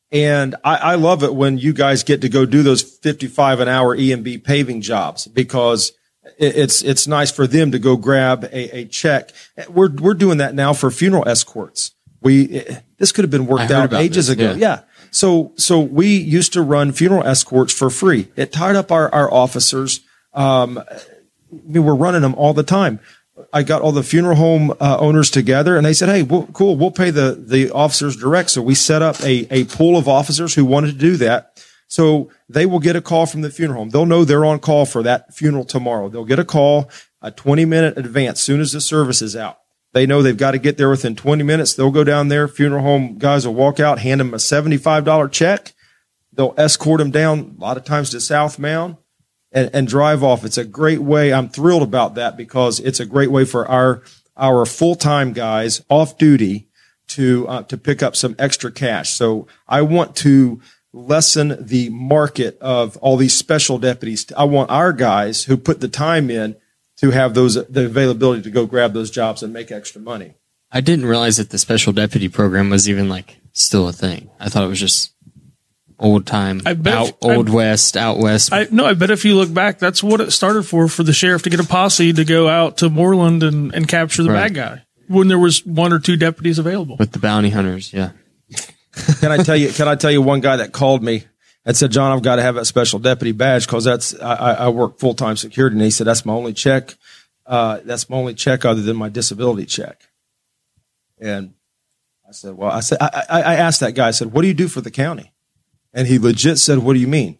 and I, I love it when you guys get to go do those fifty-five an hour E and B paving jobs because. It's it's nice for them to go grab a, a check. We're we're doing that now for funeral escorts. We it, this could have been worked out ages this. ago. Yeah. yeah. So so we used to run funeral escorts for free. It tied up our our officers. Um, we were running them all the time. I got all the funeral home uh, owners together, and they said, "Hey, we'll, cool, we'll pay the the officers direct." So we set up a a pool of officers who wanted to do that. So they will get a call from the funeral home. They'll know they're on call for that funeral tomorrow. They'll get a call a twenty minute advance soon as the service is out. They know they've got to get there within twenty minutes. They'll go down there. Funeral home guys will walk out, hand them a seventy-five dollars check. They'll escort them down a lot of times to South Mound and, and drive off. It's a great way. I'm thrilled about that because it's a great way for our, our full-time guys off duty to, uh, to pick up some extra cash. So I want to lessen the market of all these special deputies. I want our guys who put the time in to have those the availability to go grab those jobs and make extra money. I didn't realize that the special deputy program was even like still a thing. I thought it was just old time, I bet out, if, old I, west, out west. I, no, I bet if you look back, that's what it started for, for the sheriff to get a posse to go out to Moreland and, and capture the right. bad guy when there was one or two deputies available. With the bounty hunters, yeah. Can I tell you, can I tell you one guy that called me and said, John, I've got to have that special deputy badge because that's I, I work full-time security. And he said, that's my only check. Uh, that's my only check other than my disability check. And I said, well, I said, I, I, I asked that guy, I said, what do you do for the county? And he legit said, what do you mean?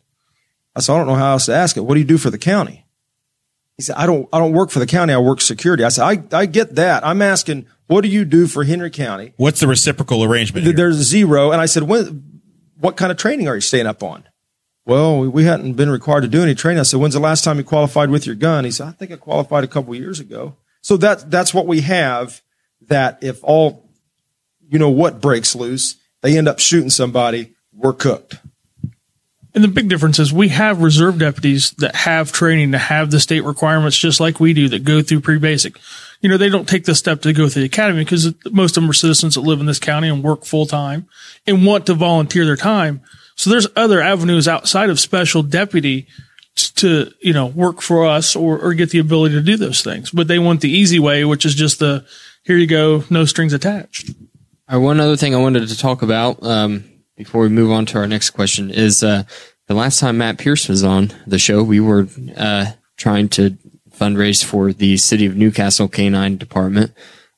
I said, I don't know how else to ask it. What do you do for the county? He said, I don't, I don't work for the county. I work security. I said, I, I get that. I'm asking, what do you do for Henry County? What's the reciprocal arrangement here? There's zero. And I said, when, what kind of training are you staying up on? Well, we hadn't been required to do any training. I said, when's the last time you qualified with your gun? He said, I think I qualified a couple of years ago. So that, that's what we have, that if all, you know, what breaks loose, they end up shooting somebody, we're cooked. And the big difference is we have reserve deputies that have training to have the state requirements just like we do, that go through pre-basic. You know, they don't take the step to go through the academy because most of them are citizens that live in this county and work full-time and want to volunteer their time. So there's other avenues outside of special deputy to, you know, work for us or, or get the ability to do those things. But they want the easy way, which is just the, here you go, no strings attached. All right, one other thing I wanted to talk about um, before we move on to our next question is uh, the last time Matt Pierce was on the show, we were uh, trying to fundraise for the City of Newcastle K nine Department.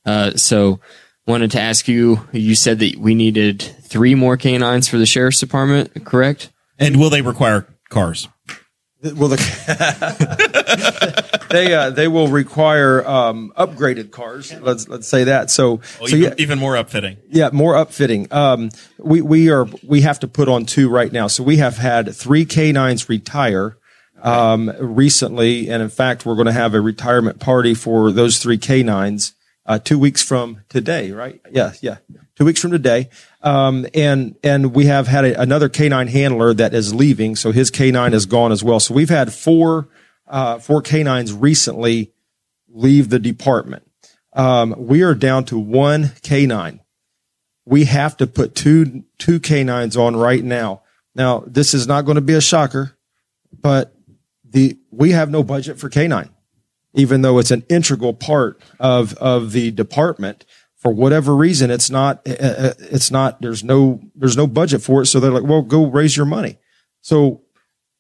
Uh, so wanted to ask you, you said that we needed three more K nines for the Sheriff's Department, correct? And will they require cars? Well, the, they uh, they will require um, upgraded cars. Let's let's say that. So, oh, so even, yeah, even more upfitting. Yeah, more upfitting. Um, we we are we have to put on two right now. So we have had three K nines retire um, recently, and in fact, we're going to have a retirement party for those three K nines uh, two weeks from today. Right? Yeah, yeah, two weeks from today. Um, and, and we have had a, another K nine handler that is leaving. So his K nine is gone as well. So we've had four, uh, four K nines recently leave the department. Um, we are down to one K nine. We have to put two, two K nines on right now. Now, this is not going to be a shocker, but the, we have no budget for K nine, even though it's an integral part of, of the department. For whatever reason, it's not, it's not, there's no, there's no budget for it. So they're like, well, go raise your money. So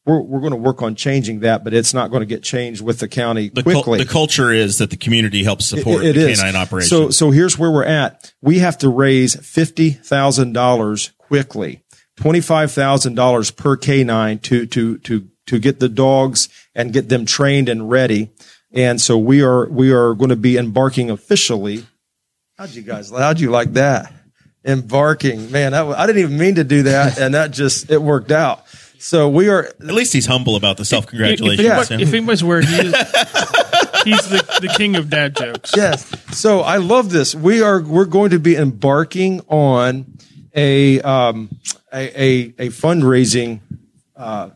we're, we're going to work on changing that, but it's not going to get changed with the county the quickly. Cul- the culture is that the community helps support it, it the is. K nine operation. So, so here's where we're at. We have to raise fifty thousand dollars quickly, twenty-five thousand dollars per K nine to, to, to, to get the dogs and get them trained and ready. And so we are, we are going to be embarking officially. How'd you guys, how'd you like that? Embarking, man, I, I didn't even mean to do that. And that just, it worked out. So we are. At least he's humble about the self-congratulations. If, if, yeah. if anybody's weird, he is, he's the, the king of dad jokes. Yes. So I love this. We are, we're going to be embarking on a, um, a, a, a fundraising, uh,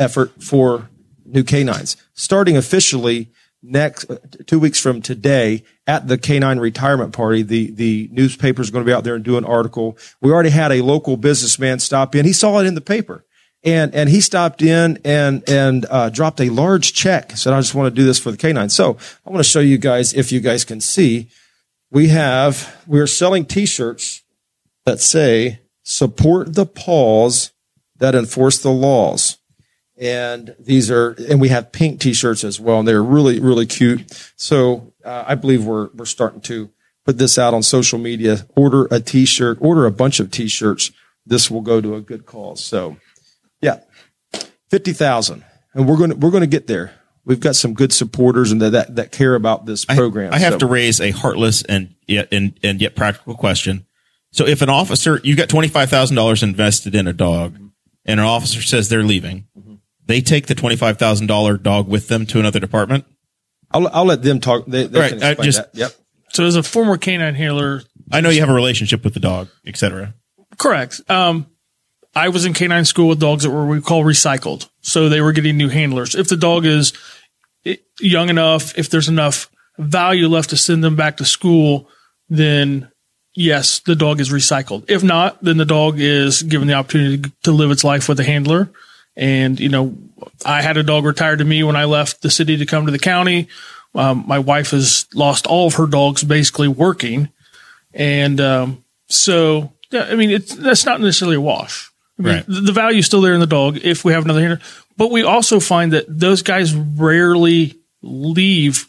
effort for new K nines starting officially next two weeks from today at the K nine retirement party. The, the newspaper is going to be out there and do an article. We already had a local businessman stop in. He saw it in the paper and, and he stopped in and, and, uh, dropped a large check. Said, I just want to do this for the K nine. So I want to show you guys, if you guys can see, we have, we're selling t-shirts that say support the paws that enforce the laws. And these are, and we have pink t-shirts as well. And they're really, really cute. So uh, I believe we're, we're starting to put this out on social media, order a t-shirt, order a bunch of t-shirts. This will go to a good cause. So yeah, fifty thousand. And we're going to, we're going to get there. We've got some good supporters and that, that, that care about this program. I, I have so. to raise a heartless and yet, and, and yet practical question. So if an officer, you've got twenty-five thousand dollars invested in a dog and an officer says they're leaving, they take the twenty-five thousand dollars dog with them to another department? I'll, I'll let them talk. They, they right, can explain I just, that. Yep. So as a former canine handler, I know you have a relationship with the dog, et cetera. Correct. Um, I was in canine school with dogs that were what we call recycled. So they were getting new handlers. If the dog is young enough, if there's enough value left to send them back to school, then yes, the dog is recycled. If not, then the dog is given the opportunity to live its life with a handler. And, you know, I had a dog retired to me when I left the city to come to the county. Um, my wife has lost all of her dogs basically working. And um, so, yeah, I mean, it's, that's not necessarily a wash. Right. The value is still there in the dog if we have another handler. But we also find that those guys rarely leave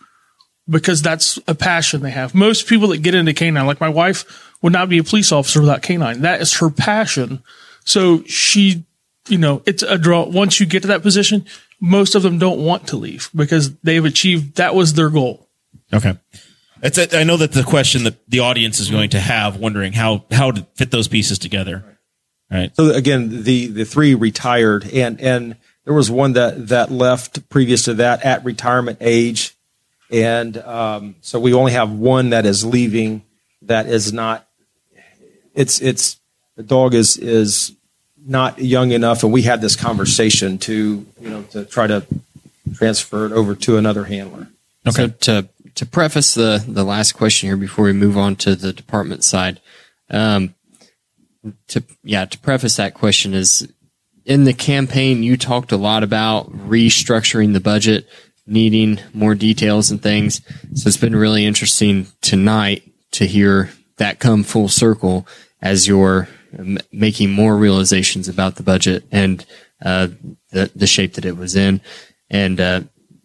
because that's a passion they have. Most people that get into canine, like my wife, would not be a police officer without canine. That is her passion. So she, you know, it's a draw. Once you get to that position, most of them don't want to leave because they've achieved, that was their goal. Okay. It's a, I know that the question that the audience is going to have, wondering how, how to fit those pieces together. All right. So again, the, the three retired, and, and there was one that, that left previous to that at retirement age. And um, so we only have one that is leaving that is not, it's, it's, the dog is, is not young enough. And we had this conversation to, you know, to try to transfer it over to another handler. Okay. So to, to preface the, the last question here before we move on to the department side, um, to, yeah, to preface that question is, in the campaign, you talked a lot about restructuring the budget, needing more details and things. So it's been really interesting tonight to hear that come full circle as you're making more realizations about the budget and uh, the, the shape that it was in and uh,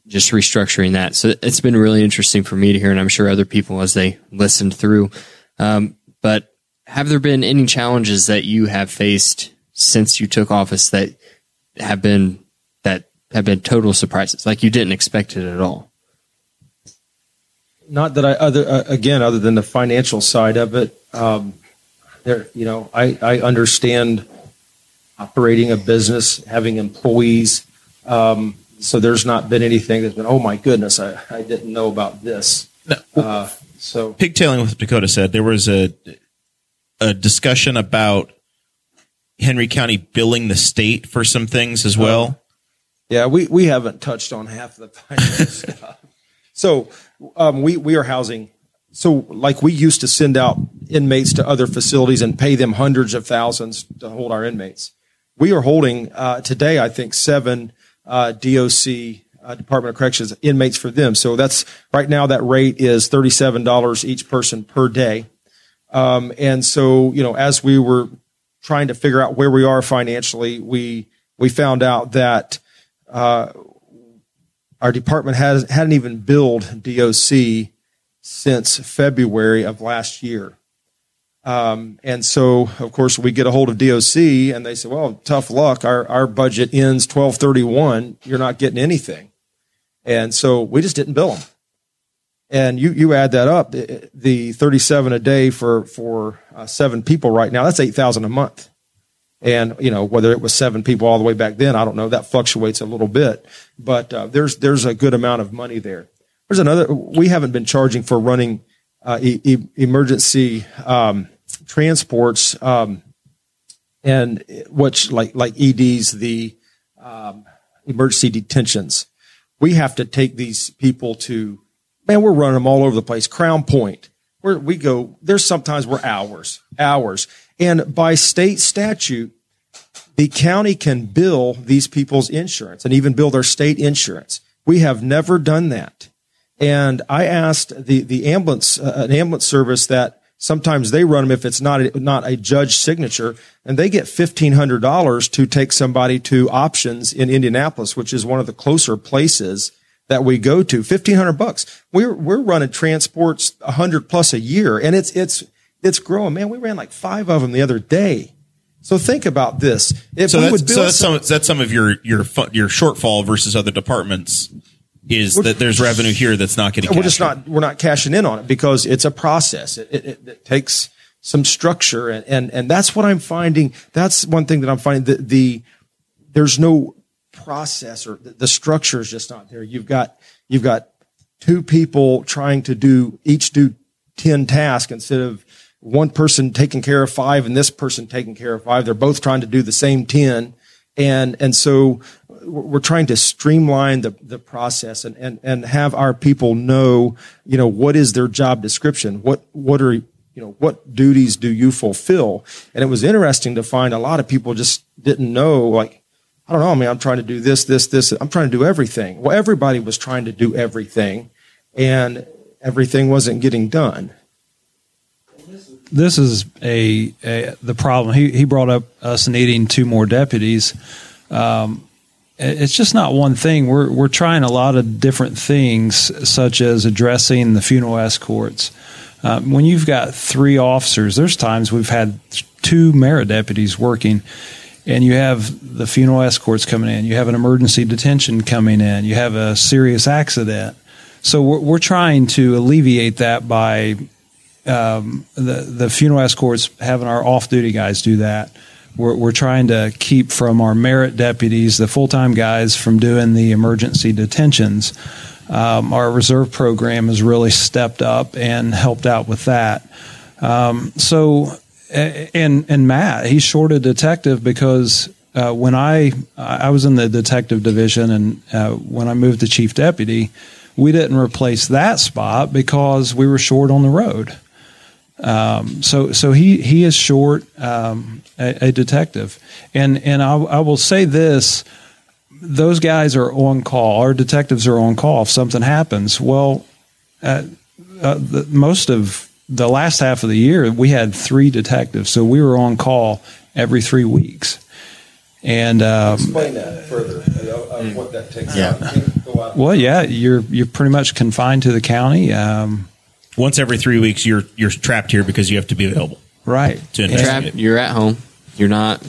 just restructuring that. So it's been really interesting for me to hear, and I'm sure other people as they listened through. Um, but have there been any challenges that you have faced since you took office that have been, that have been total surprises? Like you didn't expect it at all. Not that I, other, uh, again, other than the financial side of it, um, there, you know, I, I understand operating a business, having employees. Um, so there's not been anything that's been, oh my goodness, I, I didn't know about this. Uh, so pigtailing with what Dakota said, there was a, a discussion about Henry County billing the state for some things as well. Um, yeah, we, we haven't touched on half of the financial stuff. So um, we, we are housing. So like we used to send out inmates to other facilities and pay them hundreds of thousands to hold our inmates. We are holding uh, today, I think, seven uh, D O C, uh, Department of Corrections, inmates for them. So that's right now that rate is thirty-seven dollars each person per day. Um, and so, you know, as we were trying to figure out where we are financially, we we found out that uh, our department has, hadn't even billed D O C since February of last year. Um, and so, of course, we get a hold of D O C, and they say, well, tough luck. Our, our budget ends twelve thirty-one. You're not getting anything. And so we just didn't bill them. And you, you add that up, the thirty-seven a day for, for uh, seven people right now, that's eight thousand a month. And, you know, whether it was seven people all the way back then, I don't know. That fluctuates a little bit. But uh, there's there's a good amount of money there. There's another, we haven't been charging for running uh, e- e- emergency um, transports, um, and which like, like E Ds, the um, emergency detentions. We have to take these people to, man, we're running them all over the place. Crown Point, where we go, there's sometimes we're hours, hours. And by state statute, the county can bill these people's insurance and even bill their state insurance. We have never done that. And I asked the, the ambulance, uh, an ambulance service that sometimes they run them if it's not a, not a judge signature, and they get fifteen hundred dollars to take somebody to Options in Indianapolis, which is one of the closer places that we go to. Fifteen hundred bucks. We're, we're running transports a hundred plus a year, and it's, it's, it's growing, man. We ran like five of them the other day. So think about this. If so, we that's, would build so that's, some, some, that's some of your, your, your shortfall versus other departments is that there's revenue here that's not getting, we're just not, in. we're not cashing in on it because it's a process. It, it, it takes some structure. And, and, and that's what I'm finding. That's one thing that I'm finding, that the, there's no process, or the structure is just not there. You've got, you've got two people trying to do each do ten tasks instead of one person taking care of five and this person taking care of five. They're both trying to do the same ten. And, and so we're trying to streamline the, the process and, and, and have our people know, you know, what is their job description? What, what are, you know, what duties do you fulfill? And it was interesting to find a lot of people just didn't know, like, I don't know, I mean, I'm trying to do this, this, this. I'm trying to do everything. Well, everybody was trying to do everything, and everything wasn't getting done. this is a, a the problem. He he brought up us needing two more deputies. Um, it's just not one thing. We're we're trying a lot of different things, such as addressing the funeral escorts. Um, when you've got three officers, there's times we've had two merit deputies working, and you have the funeral escorts coming in, you have an emergency detention coming in, you have a serious accident. So we're, we're trying to alleviate that by um, the, the funeral escorts having our off-duty guys do that. We're, we're trying to keep from our merit deputies, the full-time guys, from doing the emergency detentions. Um, our reserve program has really stepped up and helped out with that. Um, so, and and Matt, he's short a detective because uh, when I I was in the detective division, and uh, when I moved to chief deputy, we didn't replace that spot because we were short on the road. Um, so so he he is short um, a, a detective, and and I, I will say this. Those guys are on call. Our detectives are on call if something happens. Well, uh, uh, the, most of the last half of the year, we had three detectives. So we were on call every three weeks. And um, explain that further, uh, uh, what that takes. Yeah. Out. You can't go out. Well, yeah, you're you're pretty much confined to the county. Um, Once every three weeks, you're you're trapped here because you have to be available. Right. To investigate. Trapped, you're at home. You're not.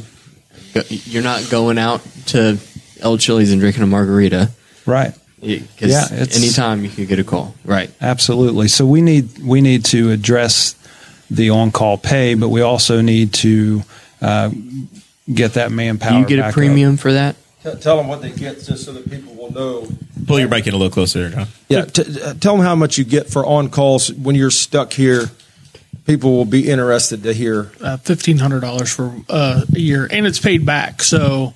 You're not going out to El Chili's and drinking a margarita. Right. Yeah, anytime you could get a call. Right. Absolutely. So we need we need to address the on-call pay, but we also need to uh, get that manpower back. Do you get a premium up for that? T- tell them what they get just so that people will know. Pull your mic in a little closer, John. Yeah, t- uh, tell them how much you get for on-calls when you're stuck here. People will be interested to hear. Uh, fifteen hundred dollars for uh, a year, and it's paid back, so...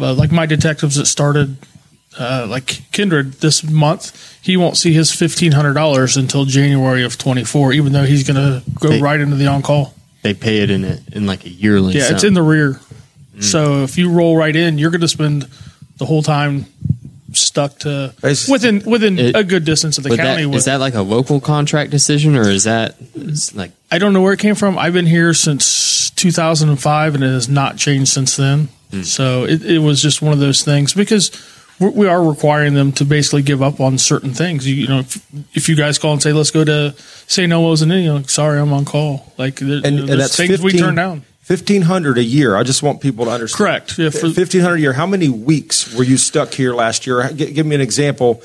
Uh, like my detectives that started, uh, like Kindred this month, he won't see his fifteen hundred dollars until January of twenty-four, even though he's going to go they, right into the on-call. They pay it in a, in like a yearly. Yeah, sum. It's in the rear. Mm. So if you roll right in, you're going to spend the whole time stuck to it's, within within it, a good distance of the county. That, with, is that like a local contract decision, or is that like? I don't know where it came from. I've been here since two thousand five, and it has not changed since then. So it, it was just one of those things because we are requiring them to basically give up on certain things. You, you know, if, if you guys call and say, let's go to Saint Elmo's and then you're like, sorry, I'm on call. Like there, and, and that's things fifteen, we turn down. fifteen hundred a year. I just want people to understand. Correct. Yeah, for, fifteen hundred a year. How many weeks were you stuck here last year? G- give me an example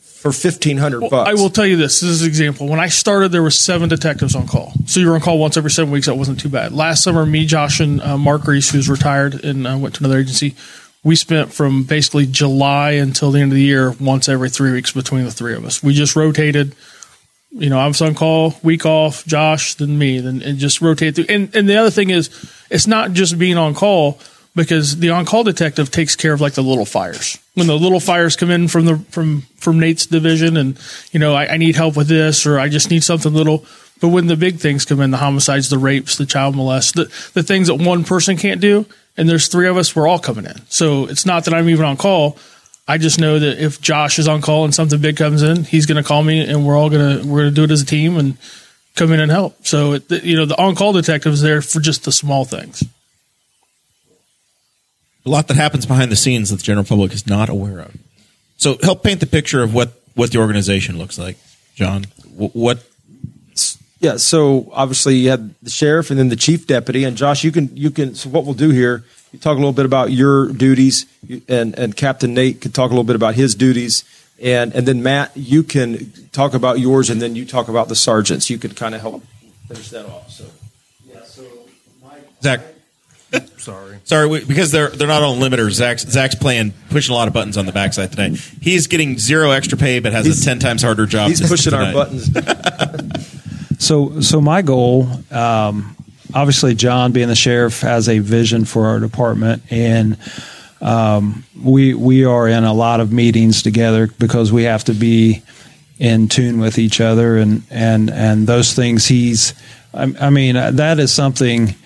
for fifteen hundred well, bucks. I will tell you this. This is an example. When I started, there were seven detectives on call. So you were on call once every seven weeks. That wasn't too bad. Last summer, me, Josh, and uh, Mark Reese, who's retired and uh, went to another agency, we spent from basically July until the end of the year once every three weeks between the three of us. We just rotated. You know, I was on call, week off, Josh, then me, then and just rotate through. And, and the other thing is it's not just being on call, because the on-call detective takes care of like the little fires. When the little fires come in from the from, from Nate's division and, you know, I, I need help with this or I just need something little. But when the big things come in, the homicides, the rapes, the child molest, the, the things that one person can't do, and there's three of us, we're all coming in. So it's not that I'm even on call. I just know that if Josh is on call and something big comes in, he's going to call me and we're all going to we're going to do it as a team and come in and help. So, it, you know, the on-call detective is there for just the small things. A lot that happens behind the scenes that the general public is not aware of. So help paint the picture of what, what the organization looks like, John. What? Yeah, so obviously you had the sheriff and then the chief deputy. And, Josh, you can – you can. So what we'll do here, you talk a little bit about your duties, and, and Captain Nate can talk a little bit about his duties. And, and then, Matt, you can talk about yours, and then you talk about the sergeants. You could kind of help finish that off. So, yeah, so my – Zach. Sorry, sorry, we, because they're they're not on limiters. Zach's Zach's playing pushing a lot of buttons on the backside today. He's getting zero extra pay, but has he's, a ten times harder job. He's pushing tonight. Our buttons. so, so my goal, um, obviously, John being the sheriff has a vision for our department, and um, we we are in a lot of meetings together because we have to be in tune with each other, and and and those things. He's, I, I mean, that is something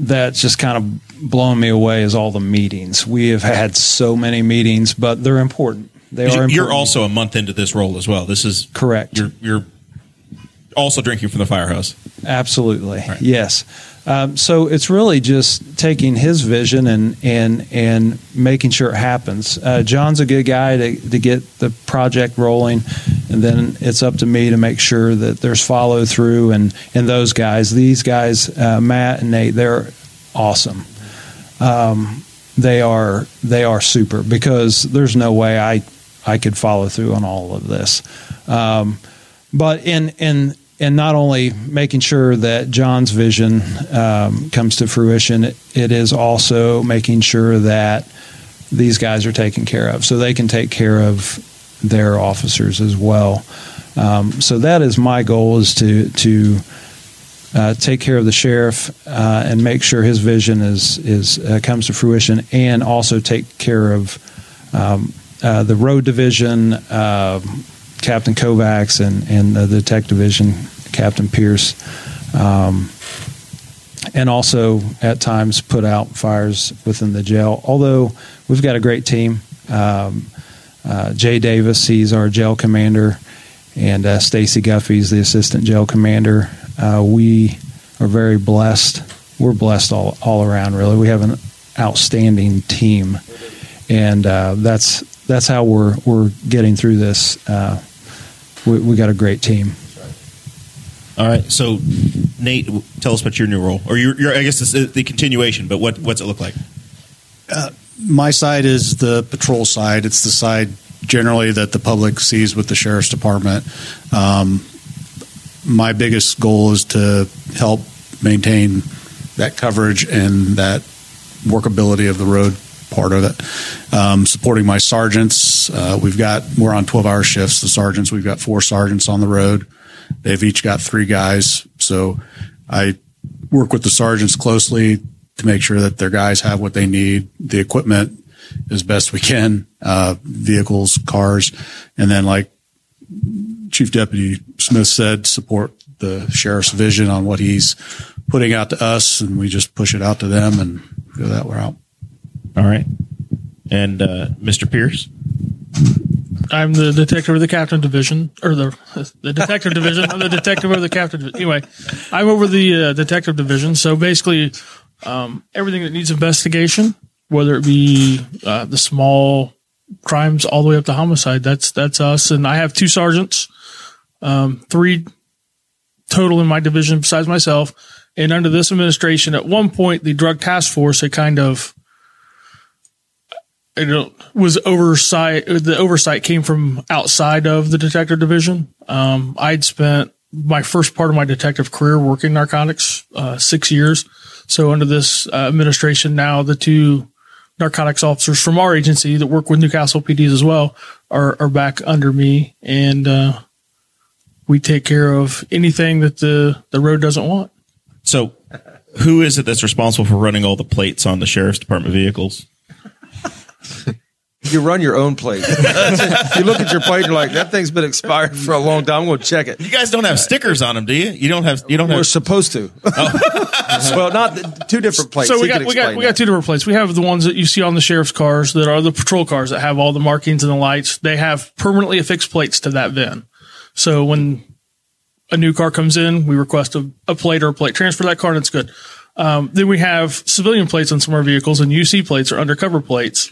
that's just kind of blown me away is all the meetings. We have had so many meetings, but they're important. They are. You're important. Also a month into this role as well. This is correct. You're, you're also drinking from the fire hose. Absolutely. Right. Yes. Um, so it's really just taking his vision and and and making sure it happens. Uh, John's a good guy to, to get the project rolling, and then it's up to me to make sure that there's follow through and, and those guys. These guys, uh, Matt and Nate, they're awesome. Um, they are they are super, because there's no way I I could follow through on all of this. Um, but in in and not only making sure that John's vision um, comes to fruition, it, it is also making sure that these guys are taken care of, so they can take care of their officers as well. Um, so that is my goal, is to to uh, take care of the sheriff uh, and make sure his vision is is uh, comes to fruition, and also take care of um, uh, the road division. Uh, Captain Kovacs and, and the detective division, Captain Pierce, um, and also at times put out fires within the jail. Although we've got a great team. Um, uh, Jay Davis, he's our jail commander, and uh, Stacy Guffey's the assistant jail commander. Uh, we are very blessed. We're blessed all, all around, really. We have an outstanding team, and uh, that's that's how we're we're getting through this. Uh, we, we got a great team. All right. So, Nate, tell us about your new role, or your, your I guess this is the continuation. But what what's it look like? Uh, my side is the patrol side. It's the side generally that the public sees with the sheriff's department. Um, my biggest goal is to help maintain that coverage and that workability of the road part of it. Um, supporting my sergeants. Uh, we've got, we're on twelve hour shifts. The sergeants, we've got four sergeants on the road. They've each got three guys. So I work with the sergeants closely to make sure that their guys have what they need, the equipment as best we can, uh, vehicles, cars. And then, like Chief Deputy Smith said, support the sheriff's vision on what he's putting out to us. And we just push it out to them and go that route. All right. And uh, Mister Pierce? I'm the detective of the captain division, or the the detective division. I'm the detective of the captain division. Anyway, I'm over the uh, detective division. So basically, um, everything that needs investigation, whether it be uh, the small crimes all the way up to homicide, that's that's us. And I have two sergeants, um, three total in my division besides myself. And under this administration, at one point, the drug task force, it kind of It was oversight. The oversight came from outside of the detective division. Um, I'd spent my first part of my detective career working narcotics, uh, six years. So under this uh, administration now, the two narcotics officers from our agency that work with Newcastle P Ds as well are, are back under me. And uh, we take care of anything that the, the road doesn't want. So who is it that's responsible for running all the plates on the sheriff's department vehicles? You run your own plate. You look at your plate and you're like, that thing's been expired for a long time. I'm going to check it. You guys don't have stickers on them, do you? You don't have. You don't. We're have... supposed to. Oh. Well, not the, two different plates. So we he got we got we that. got two different plates. We have the ones that you see on the sheriff's cars that are the patrol cars that have all the markings and the lights. They have permanently affixed plates to that V I N. So when a new car comes in, we request a, a plate or a plate transfer to that car, and it's good. Um, then we have civilian plates on some of our vehicles, and U C plates or undercover plates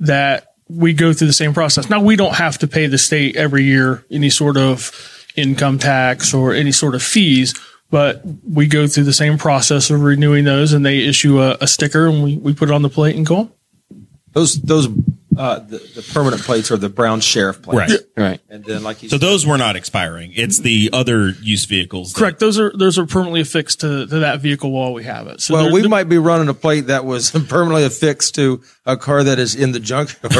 that we go through the same process. Now, we don't have to pay the state every year any sort of income tax or any sort of fees, but we go through the same process of renewing those, and they issue a, a sticker, and we, we put it on the plate and go on. Those, those, uh, the, the permanent plates are the brown sheriff plates. Right. Right. And then, like you so said, those were not expiring. It's the other use vehicles. Correct. That, those are, those are permanently affixed to, to that vehicle while we have it. So well, we might be running a plate that was permanently affixed to a car that is in the junkyard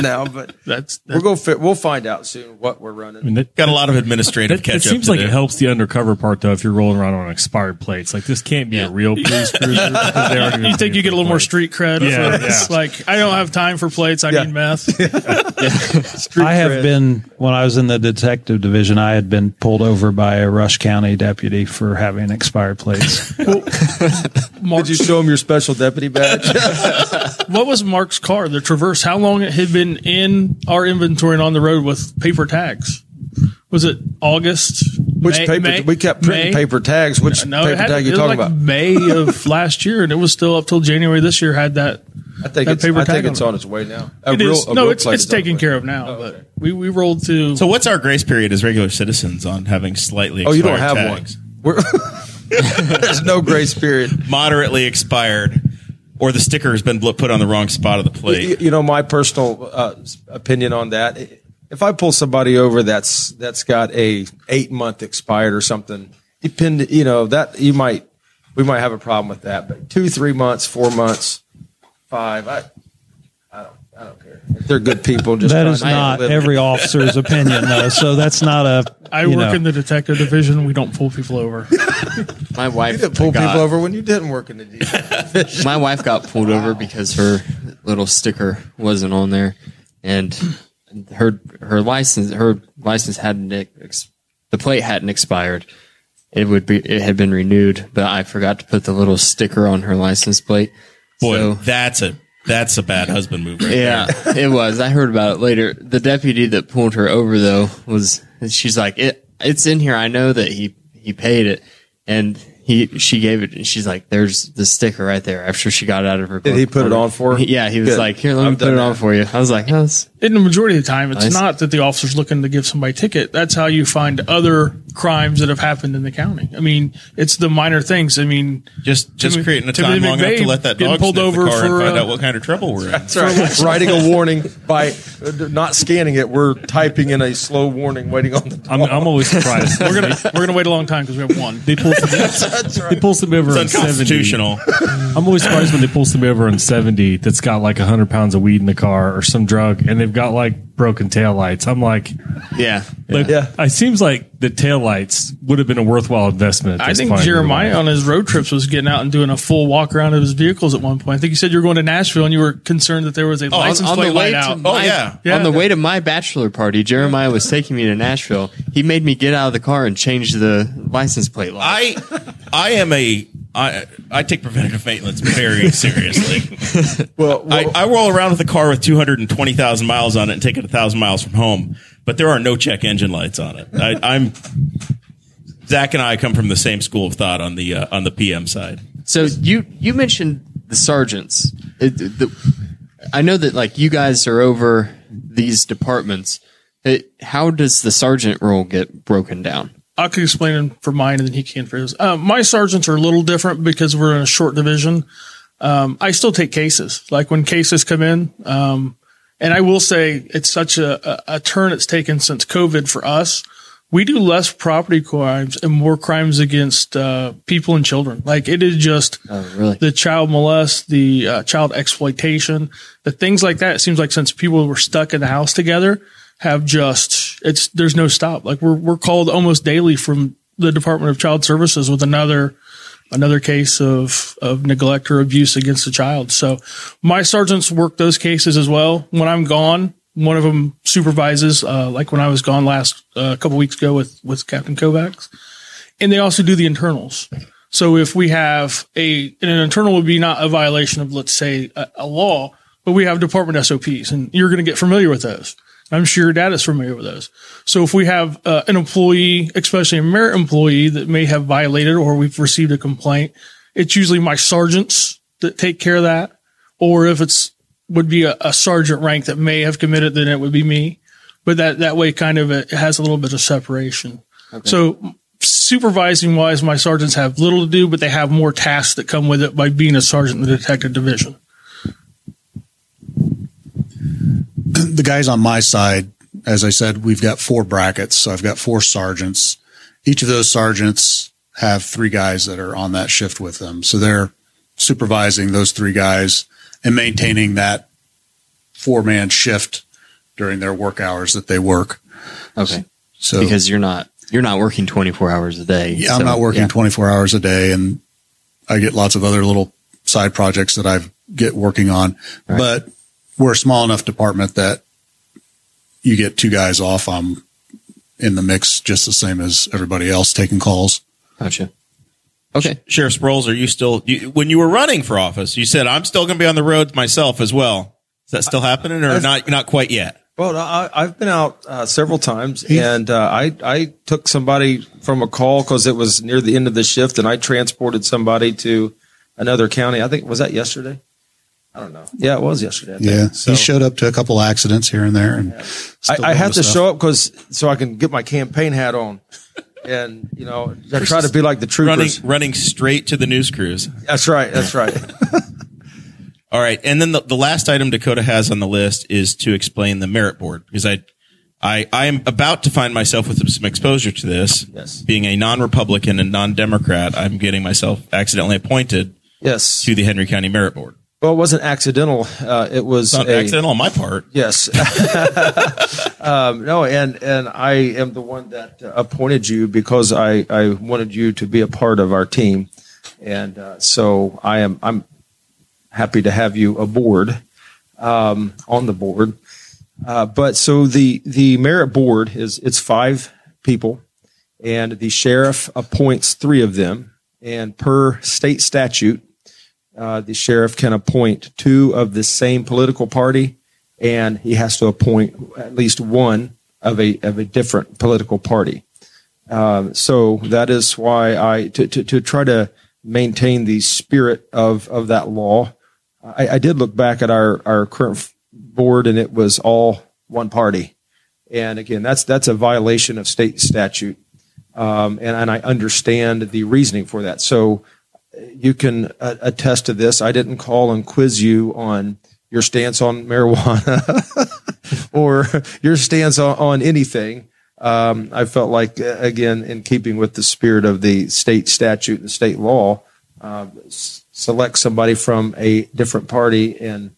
now, but that's, that's, we're going to fit. We'll find out soon what we're running. I mean, that, got a lot of administrative that, catch up. It seems like do. It helps the undercover part, though, if you're rolling around on expired plates. Like, this can't be yeah. a real police cruiser. You think you get a little more street cred? Yeah, for yeah. Like, I don't have time for plates. I yeah. need meth. Yeah. Yeah. I have cred. been, when I was in the detective division, I had been pulled over by a Rush County deputy for having expired plates. Well, Mark, did you show him your special deputy badge? What was Mark's car, the Traverse? How long it had been in our inventory and on the road with paper tags? Was it August Which May, paper? May, we kept printing May, paper tags. Which no, paper had, tag you talking like about? May of last year, and it was still up till January this year. Had that? I think that it's, paper I tag think on it's it. on its way now. A it real, is. No, it's it's taken care of now. Oh, okay. But we we rolled to. So what's our grace period as regular citizens on having slightly? Oh, you don't have tags. One. There's no grace period. Moderately expired. Or the sticker has been put on the wrong spot of the plate. You, you know, my personal uh, opinion on that, if I pull somebody over that's that's got a eight-month expired or something, depend, you know, that you might we might have a problem with that. But two, three months, four months, five, I I don't I don't care. If they're good people. Just that is not every officer's opinion, though. So that's not a. I work know. in the detective division. We don't pull people over. My wife you didn't pull got, people over when you didn't work in the detective division. My wife got pulled wow. over because her little sticker wasn't on there, and her her license her license hadn't ex, the plate hadn't expired. It would be it had been renewed, but I forgot to put the little sticker on her license plate. Boy, so, that's a. That's a bad husband move right yeah, there. Yeah, it was. I heard about it later. The deputy that pulled her over, though, was she's like, it, it's in here. I know that he, he paid it. And he she gave it, and she's like, there's the sticker right there after she got out of her. Did he put it on for her? Yeah, he was Good. like, here, let me I've put it that. on for you. I was like, no. It's in the majority of the time, it's nice. Not that the officer's looking to give somebody a ticket. That's how you find other crimes that have happened in the county. I mean, it's the minor things. I mean, just just Tim, creating a Tim time long enough to let that dog pulled over the car for, and find uh, out what kind of trouble we're in. That's right. Writing a warning by not scanning it. We're typing in a slow warning, waiting on the dog. I'm, I'm always surprised. we're gonna we're gonna wait a long time because we have one. They pull that's right. They pull somebody over on seventy. I'm always surprised when they pull somebody over on seventy that's got like one hundred pounds of weed in the car or some drug, and they've got like broken taillights. I'm like, yeah. Like, yeah. It seems like the taillights would have been a worthwhile investment. At this I think point Jeremiah on his road trips was getting out and doing a full walk around of his vehicles at one point. I think you said you were going to Nashville and you were concerned that there was a oh, license plate light out. My, oh, yeah. yeah. On the way to my bachelor party, Jeremiah was taking me to Nashville. He made me get out of the car and change the license plate light. I, I am a... I I take preventative maintenance very seriously. well, well I, I roll around with a car with two hundred and twenty thousand miles on it and take it a thousand miles from home, but there are no check engine lights on it. I, I'm Zach and I come from the same school of thought on the uh, on the P M side. So you you mentioned the sergeants. It, the, I know that like you guys are over these departments. It, how does the sergeant role get broken down? I can explain it for mine, and then he can for his. Um, my sergeants are a little different because we're in a short division. Um, I still take cases, like when cases come in. Um, and I will say it's such a, a, a turn it's taken since COVID for us. We do less property crimes and more crimes against uh, people and children. Like it is just oh, really? the child molest, the uh, child exploitation, the things like that. It seems like since people were stuck in the house together, have just it's there's no stop. Like we're we're called almost daily from the Department of Child Services with another another case of of neglect or abuse against a child. So my sergeants work those cases as well. When I'm gone, one of them supervises. Uh, like when I was gone last a uh, couple weeks ago with with Captain Kovacs, and they also do the internals. So if we have a an internal would be not a violation of let's say a, a law, but we have department S O Ps, and you're going to get familiar with those. I'm sure your dad is familiar with those. So if we have uh, an employee, especially a merit employee that may have violated or we've received a complaint, it's usually my sergeants that take care of that. Or if it's would be a, a sergeant rank that may have committed, then it would be me. But that, that way kind of it has a little bit of separation. Okay. So supervising wise, my sergeants have little to do, but they have more tasks that come with it by being a sergeant in the detective division. The guys on my side, as I said, we've got four brackets. So I've got four sergeants. Each of those sergeants have three guys that are on that shift with them. So they're supervising those three guys and maintaining that four-man shift during their work hours that they work. Okay. So because you're not you're not working twenty-four hours a day. Yeah, so, I'm not working yeah. twenty-four hours a day, and I get lots of other little side projects that I get working on. Right. But we're a small enough department that you get two guys off. I'm in the mix just the same as everybody else taking calls. Gotcha. Okay. Sheriff Sproles, are you still, you, when you were running for office, you said, I'm still going to be on the road myself as well. Is that still happening or I've, not, not quite yet? Well, I, I've been out uh, several times, and uh, I I took somebody from a call because it was near the end of the shift, and I transported somebody to another county. I think, was that yesterday? I don't know. Yeah, it was yesterday. Yeah, so, he showed up to a couple accidents here and there. And yeah. I, I had to stuff. show up because so I can get my campaign hat on, and you know, I try to be like the troopers, running, running straight to the news crews. That's right. That's right. All right. And then the, the last item Dakota has on the list is to explain the merit board, because I, I, I am about to find myself with some exposure to this. Yes. Being a non-Republican and non-Democrat, I'm getting myself accidentally appointed. Yes. To the Henry County Merit Board. Well, it wasn't accidental. Uh, it was not a, accidental on my part. Yes. um, no. And, and I am the one that appointed you because I, I wanted you to be a part of our team. And, uh, so I am, I'm, happy to have you aboard, um, on the board. Uh, but so the, the merit board is, it's five people, and the sheriff appoints three of them. And per state statute, uh, the sheriff can appoint two of the same political party, and he has to appoint at least one of a, of a different political party. Um, so that is why I, to, to, to try to maintain the spirit of, of that law. I, I did look back at our, our current board, and it was all one party. And again, that's that's a violation of state statute. Um, and, and I understand the reasoning for that. So you can uh, attest to this. I didn't call and quiz you on your stance on marijuana or your stance on, on anything. Um, I felt like, again, in keeping with the spirit of the state statute and state law, uh, s- select somebody from a different party. And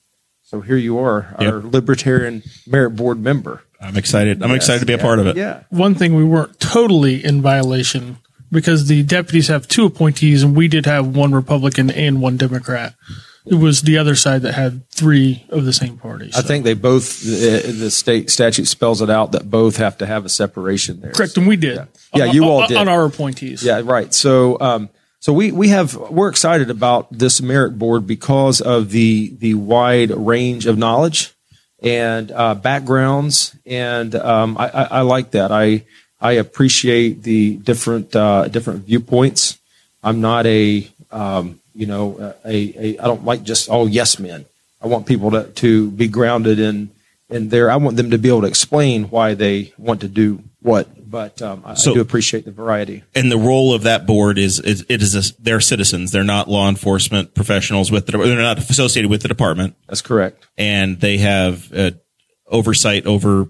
so here you are, yep. Our Libertarian Merit Board member. I'm excited. I'm yes, excited to be a yeah, part of it. Yeah. One thing, we weren't totally in violation because the deputies have two appointees, and we did have one Republican and one Democrat. It was the other side that had three of the same parties. So. I think they both, the, the state statute spells it out that both have to have a separation there. Correct, so, and we did. Yeah, yeah on, you all on, did. On our appointees. Yeah, right. So um, so we, we have, we're excited about this merit board because of the, the wide range of knowledge and uh, backgrounds, and um, I, I, I like that. I I appreciate the different, uh, different viewpoints. I'm not a... Um, You know, a, a, I don't like just all yes men. I want people to, to be grounded in, in their, I want them to be able to explain why they want to do what. But um, I, so, I do appreciate the variety. And the role of that board is, is it is a, they're citizens. They're not law enforcement professionals with the, they're not associated with the department. That's correct. And they have uh, oversight over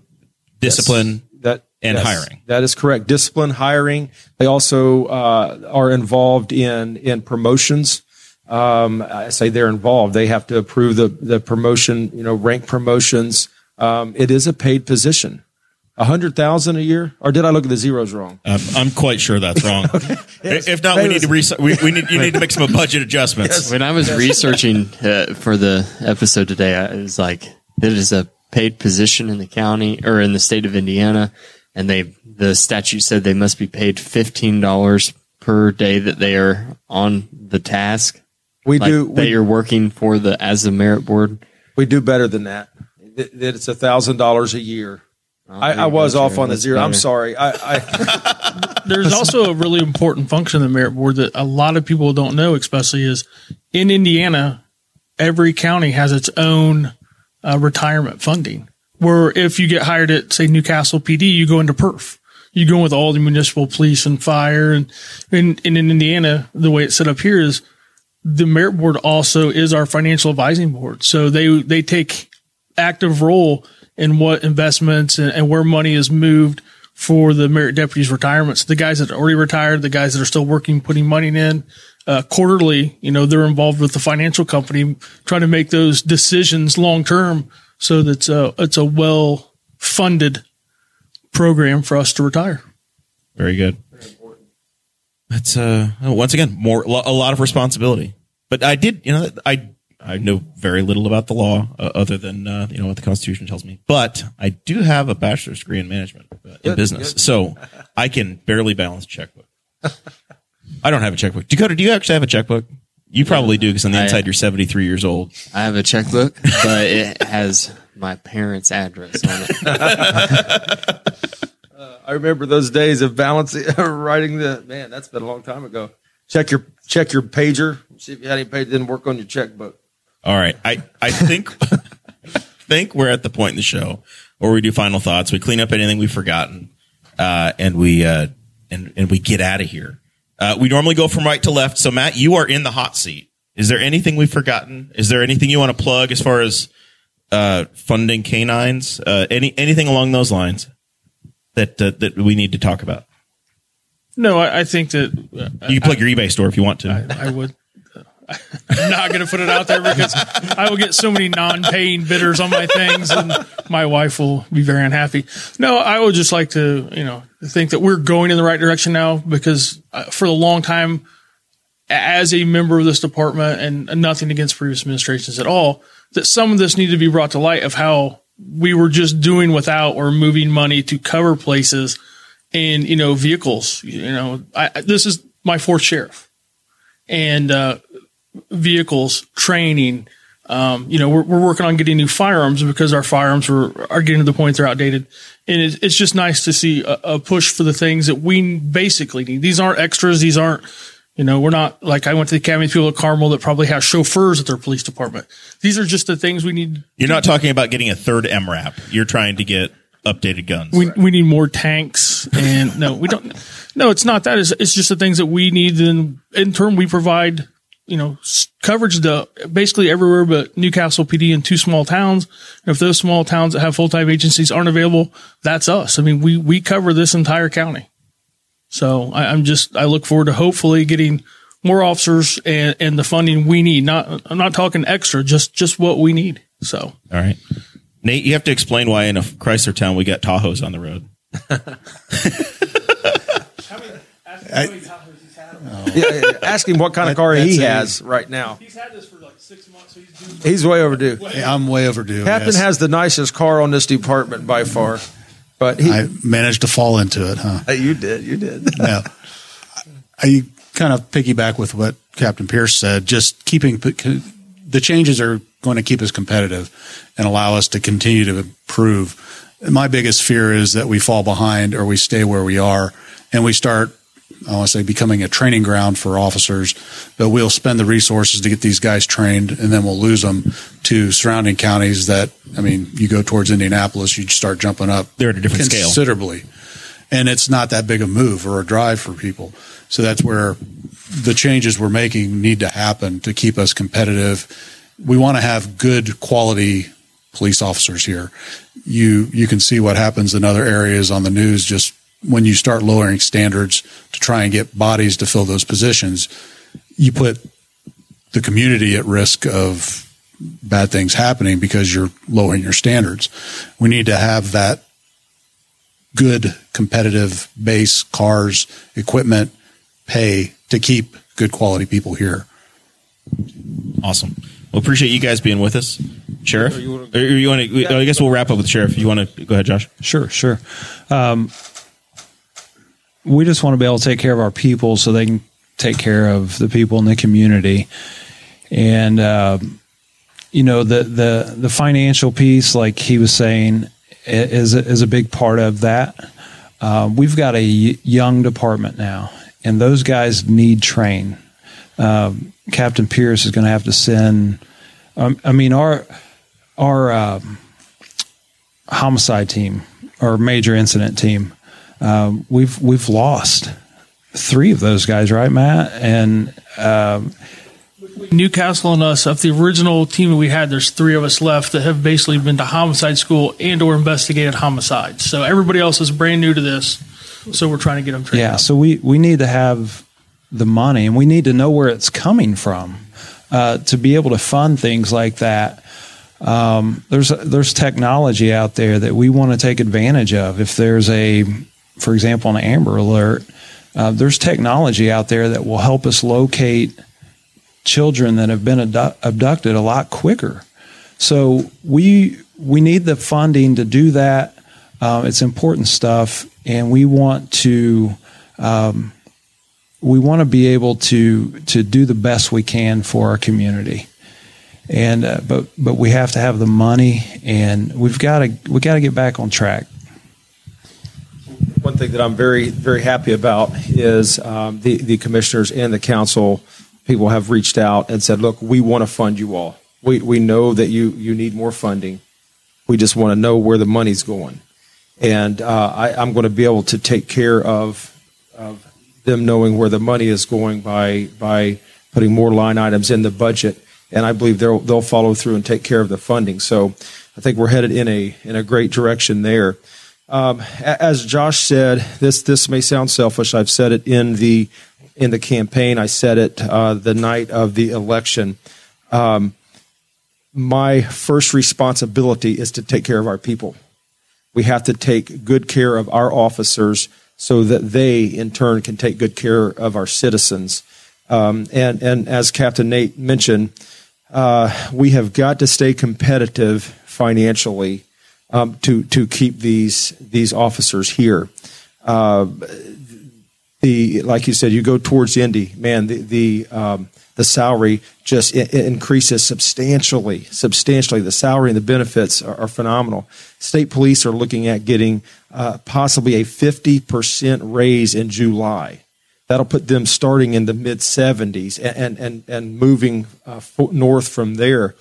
discipline. Yes. That and yes, hiring. That is correct. Discipline, hiring. They also uh, are involved in, in promotions. Um, I say they're involved. They have to approve the, the promotion, you know, rank promotions. Um, it is a paid position, a hundred thousand a year, or did I look at the zeros wrong? Um, I'm quite sure that's wrong. Okay. Yes. If not, that we was... need to re- we, we need you need to make some budget adjustments. Yes. When I was yes. researching uh, for the episode today, I was like, "It is a paid position in the county or in the state of Indiana," and they the statute said they must be paid fifteen dollars per day that they are on the task. We like do that. We, you're working for the as the merit board. We do better than that. That it, it's a thousand dollars a year. Oh, I, I was off on the zero. Better. I'm sorry. I, I There's also a really important function of the merit board that a lot of people don't know, especially is in Indiana. Every county has its own uh, retirement funding. Where if you get hired at say Newcastle P D, you go into perf. You go in with all the municipal police and fire, and and, and in Indiana, the way it's set up here is. The merit board also is our financial advising board. So they, they take active role in what investments and, and where money is moved for the merit deputies' retirements. The guys that are already retired, the guys that are still working, putting money in, uh, quarterly, you know, they're involved with the financial company, trying to make those decisions long term so that it's a, it's a well funded program for us to retire. Very good. That's uh once again more a lot of responsibility, but I did you know I I know very little about the law uh, other than uh, you know what the Constitution tells me, but I do have a bachelor's degree in management uh, in good, business, good. So I can barely balance a checkbook. I don't have a checkbook. Dakota, do you actually have a checkbook? You probably do because on the inside I, you're seventy-three years old. I have a checkbook, but it has my parents' address on it. uh, I remember those days of balancing, writing the, man, that's been a long time ago. Check your check your pager. See if you had any pager. Didn't work on your checkbook. All right. I, I think I think we're at the point in the show where we do final thoughts. We clean up anything we've forgotten, uh, and we uh, and and we get out of here. Uh, we normally go from right to left. So, Matt, you are in the hot seat. Is there anything we've forgotten? Is there anything you want to plug as far as uh, funding canines? Uh, any anything along those lines that uh, that we need to talk about? No, I, I think that uh, you can plug I, your eBay store if you want to. I, I would. I'm not going to put it out there because I will get so many non-paying bidders on my things, and my wife will be very unhappy. No, I would just like to, you know, think that we're going in the right direction now, because for the long time, as a member of this department, and nothing against previous administrations at all, that some of this needed to be brought to light of how we were just doing without or moving money to cover places and, you know, vehicles. You know, I, this is my fourth sheriff, and uh, vehicles, training. Um, you know, we're, we're working on getting new firearms because our firearms were, are getting to the point they're outdated. And it's, it's just nice to see a, a push for the things that we basically need. These aren't extras. These aren't, you know, we're not like I went to the Academy of People at Carmel that probably have chauffeurs at their police department. These are just the things we need. You're not talking about getting a third M RAP. You're trying to get updated guns. We right. we need more tanks, and no, we don't. No, it's not that. It's, it's just the things that we need. And in turn, we provide, you know, coverage to basically everywhere but Newcastle P D and two small towns. And if those small towns that have full-time agencies aren't available, that's us. I mean, we, we cover this entire county. So I, I'm just, I look forward to hopefully getting more officers and, and the funding we need. Not, I'm not talking extra, just, just what we need. So. All right. Nate, you have to explain why in a Chrysler town we got Tahoes on the road. How many, how many Tahoes? Oh. Yeah, yeah. Ask him what kind that, of car he has a, right now. He's had this for like six months. So he's due for he's way overdue. Way. Yeah, I'm way overdue. Captain yes. has the nicest car on this department by far, but he, I managed to fall into it, huh? You did, you did. Yeah, I kind of piggyback with what Captain Pierce said. Just keeping the changes are going to keep us competitive and allow us to continue to improve. My biggest fear is that we fall behind or we stay where we are and we start. I want to say becoming a training ground for officers, but we'll spend the resources to get these guys trained, and then we'll lose them to surrounding counties that, I mean, you go towards Indianapolis, you start jumping up. They're at a different scale. Considerably. And it's not that big a move or a drive for people. So that's where the changes we're making need to happen to keep us competitive. We want to have good quality police officers here. You, you can see what happens in other areas on the news just when you start lowering standards to try and get bodies to fill those positions, you put the community at risk of bad things happening because you're lowering your standards. We need to have that good competitive base, cars, equipment, pay to keep good quality people here. Awesome. Well, appreciate you guys being with us. Sheriff, or you want to, yeah. I guess we'll wrap up with Sheriff. You want to go ahead, Josh? Sure, sure. Um, We just want to be able to take care of our people so they can take care of the people in the community. And, uh, you know, the, the, the financial piece, like he was saying, is, is a big part of that. Uh, we've got a young department now, and those guys need train. Uh, Captain Pierce is going to have to send um, – I mean, our, our uh, homicide team or major incident team, Um, we've we've lost three of those guys, right, Matt? And um, Newcastle and us, of the original team that we had, there's three of us left that have basically been to homicide school and or investigated homicides. So everybody else is brand new to this, so we're trying to get them trained. Yeah, so we, we need to have the money, and we need to know where it's coming from uh, to be able to fund things like that. Um, there's there's technology out there that we want to take advantage of. If there's a For example, an Amber Alert, uh, there's technology out there that will help us locate children that have been abdu- abducted a lot quicker. So we we need the funding to do that. Uh, it's important stuff, and we want to um, we want to be able to to do the best we can for our community. And uh, but but we have to have the money, and we've got to we got to get back on track. One thing that I'm very very happy about is um, the the commissioners and the council people have reached out and said, look, we want to fund you all. We we know that you you need more funding. We just want to know where the money's going, and uh, I, I'm going to be able to take care of of them knowing where the money is going by by putting more line items in the budget. And I believe they'll they'll follow through and take care of the funding. So I think we're headed in a in a great direction there. Um, as Josh said, this this may sound selfish. I've said it in the in the campaign. I said it uh, the night of the election. Um, my first responsibility is to take care of our people. We have to take good care of our officers so that they, in turn, can take good care of our citizens. Um, and and as Captain Nate mentioned. Uh, we have got to stay competitive financially um, to to keep these these officers here. Uh, the like you said, you go towards Indy, man. The the um, the salary just I- increases substantially, substantially. The salary and the benefits are, are phenomenal. State police are looking at getting uh, possibly a fifty percent raise in July. That'll put them starting in the mid seventies and and and moving uh, north from there,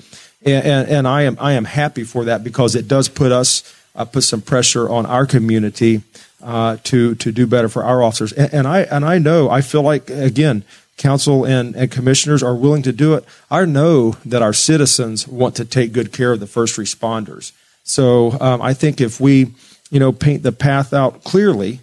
and, and and I am I am happy for that because it does put us uh, put some pressure on our community uh, to to do better for our officers, and, and I and I know I feel like again council and, and commissioners are willing to do it. I know that our citizens want to take good care of the first responders, so um, I think if we you know paint the path out clearly.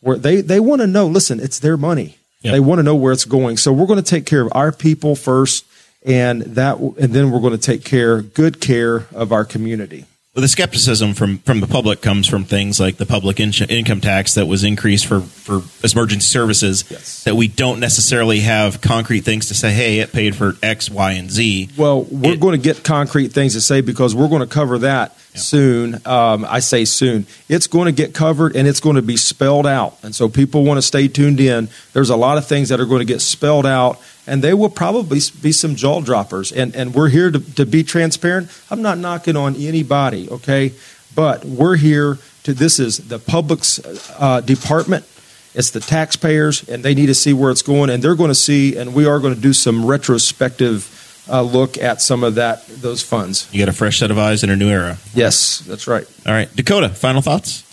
Where they, they want to know, listen, it's their money. Yep. They want to know where it's going. So we're going to take care of our people first, and that, and then we're going to take care, good care of our community. Well, the skepticism from, from the public comes from things like the public in- income tax that was increased for, for emergency services, yes. That we don't necessarily have concrete things to say, hey, it paid for X, Y, and Z. Well, we're it, going to get concrete things to say because we're going to cover that yeah. soon. Um, I say soon. It's going to get covered, and it's going to be spelled out. And so people want to stay tuned in. There's a lot of things that are going to get spelled out. And they will probably be some jaw droppers. And and we're here to, to be transparent. I'm not knocking on anybody, okay? But we're here to, this is the public's uh, department. It's the taxpayers, and they need to see where it's going. And they're going to see, and we are going to do some retrospective uh, look at some of that those funds. You got a fresh set of eyes in a new era. Yes, that's right. All right. Dakota, final thoughts?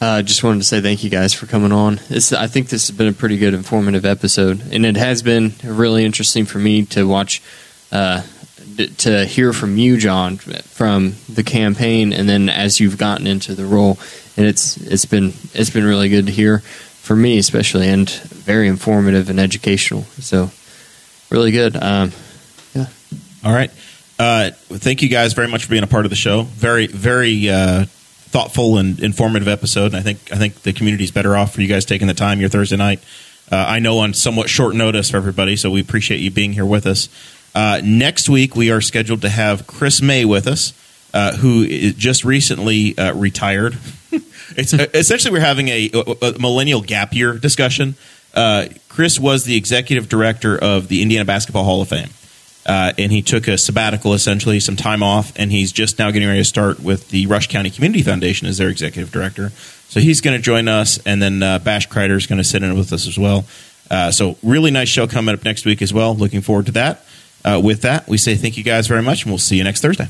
I uh, just wanted to say thank you guys for coming on. It's, I think this has been a pretty good informative episode, and it has been really interesting for me to watch, uh, d- to hear from you, John, from the campaign, and then as you've gotten into the role, and it's it's been it's been really good to hear for me, especially, and very informative and educational. So, really good. Um, yeah. All right. Uh, thank you guys very much for being a part of the show. Very, very. Uh, thoughtful and informative episode, and I think I think the community's better off for you guys taking the time your Thursday night. Uh, I know on somewhat short notice for everybody, so we appreciate you being here with us. Uh, next week, we are scheduled to have Chris May with us, uh, who is just recently uh, retired. It's essentially we're having a, a millennial gap year discussion. Uh, Chris was the executive director of the Indiana Basketball Hall of Fame. Uh, and he took a sabbatical, essentially, some time off, and he's just now getting ready to start with the Rush County Community Foundation as their executive director. So he's going to join us, and then uh, Bash Kreider is going to sit in with us as well. Uh, so really nice show coming up next week as well. Looking forward to that. Uh, with that, we say thank you guys very much, and we'll see you next Thursday.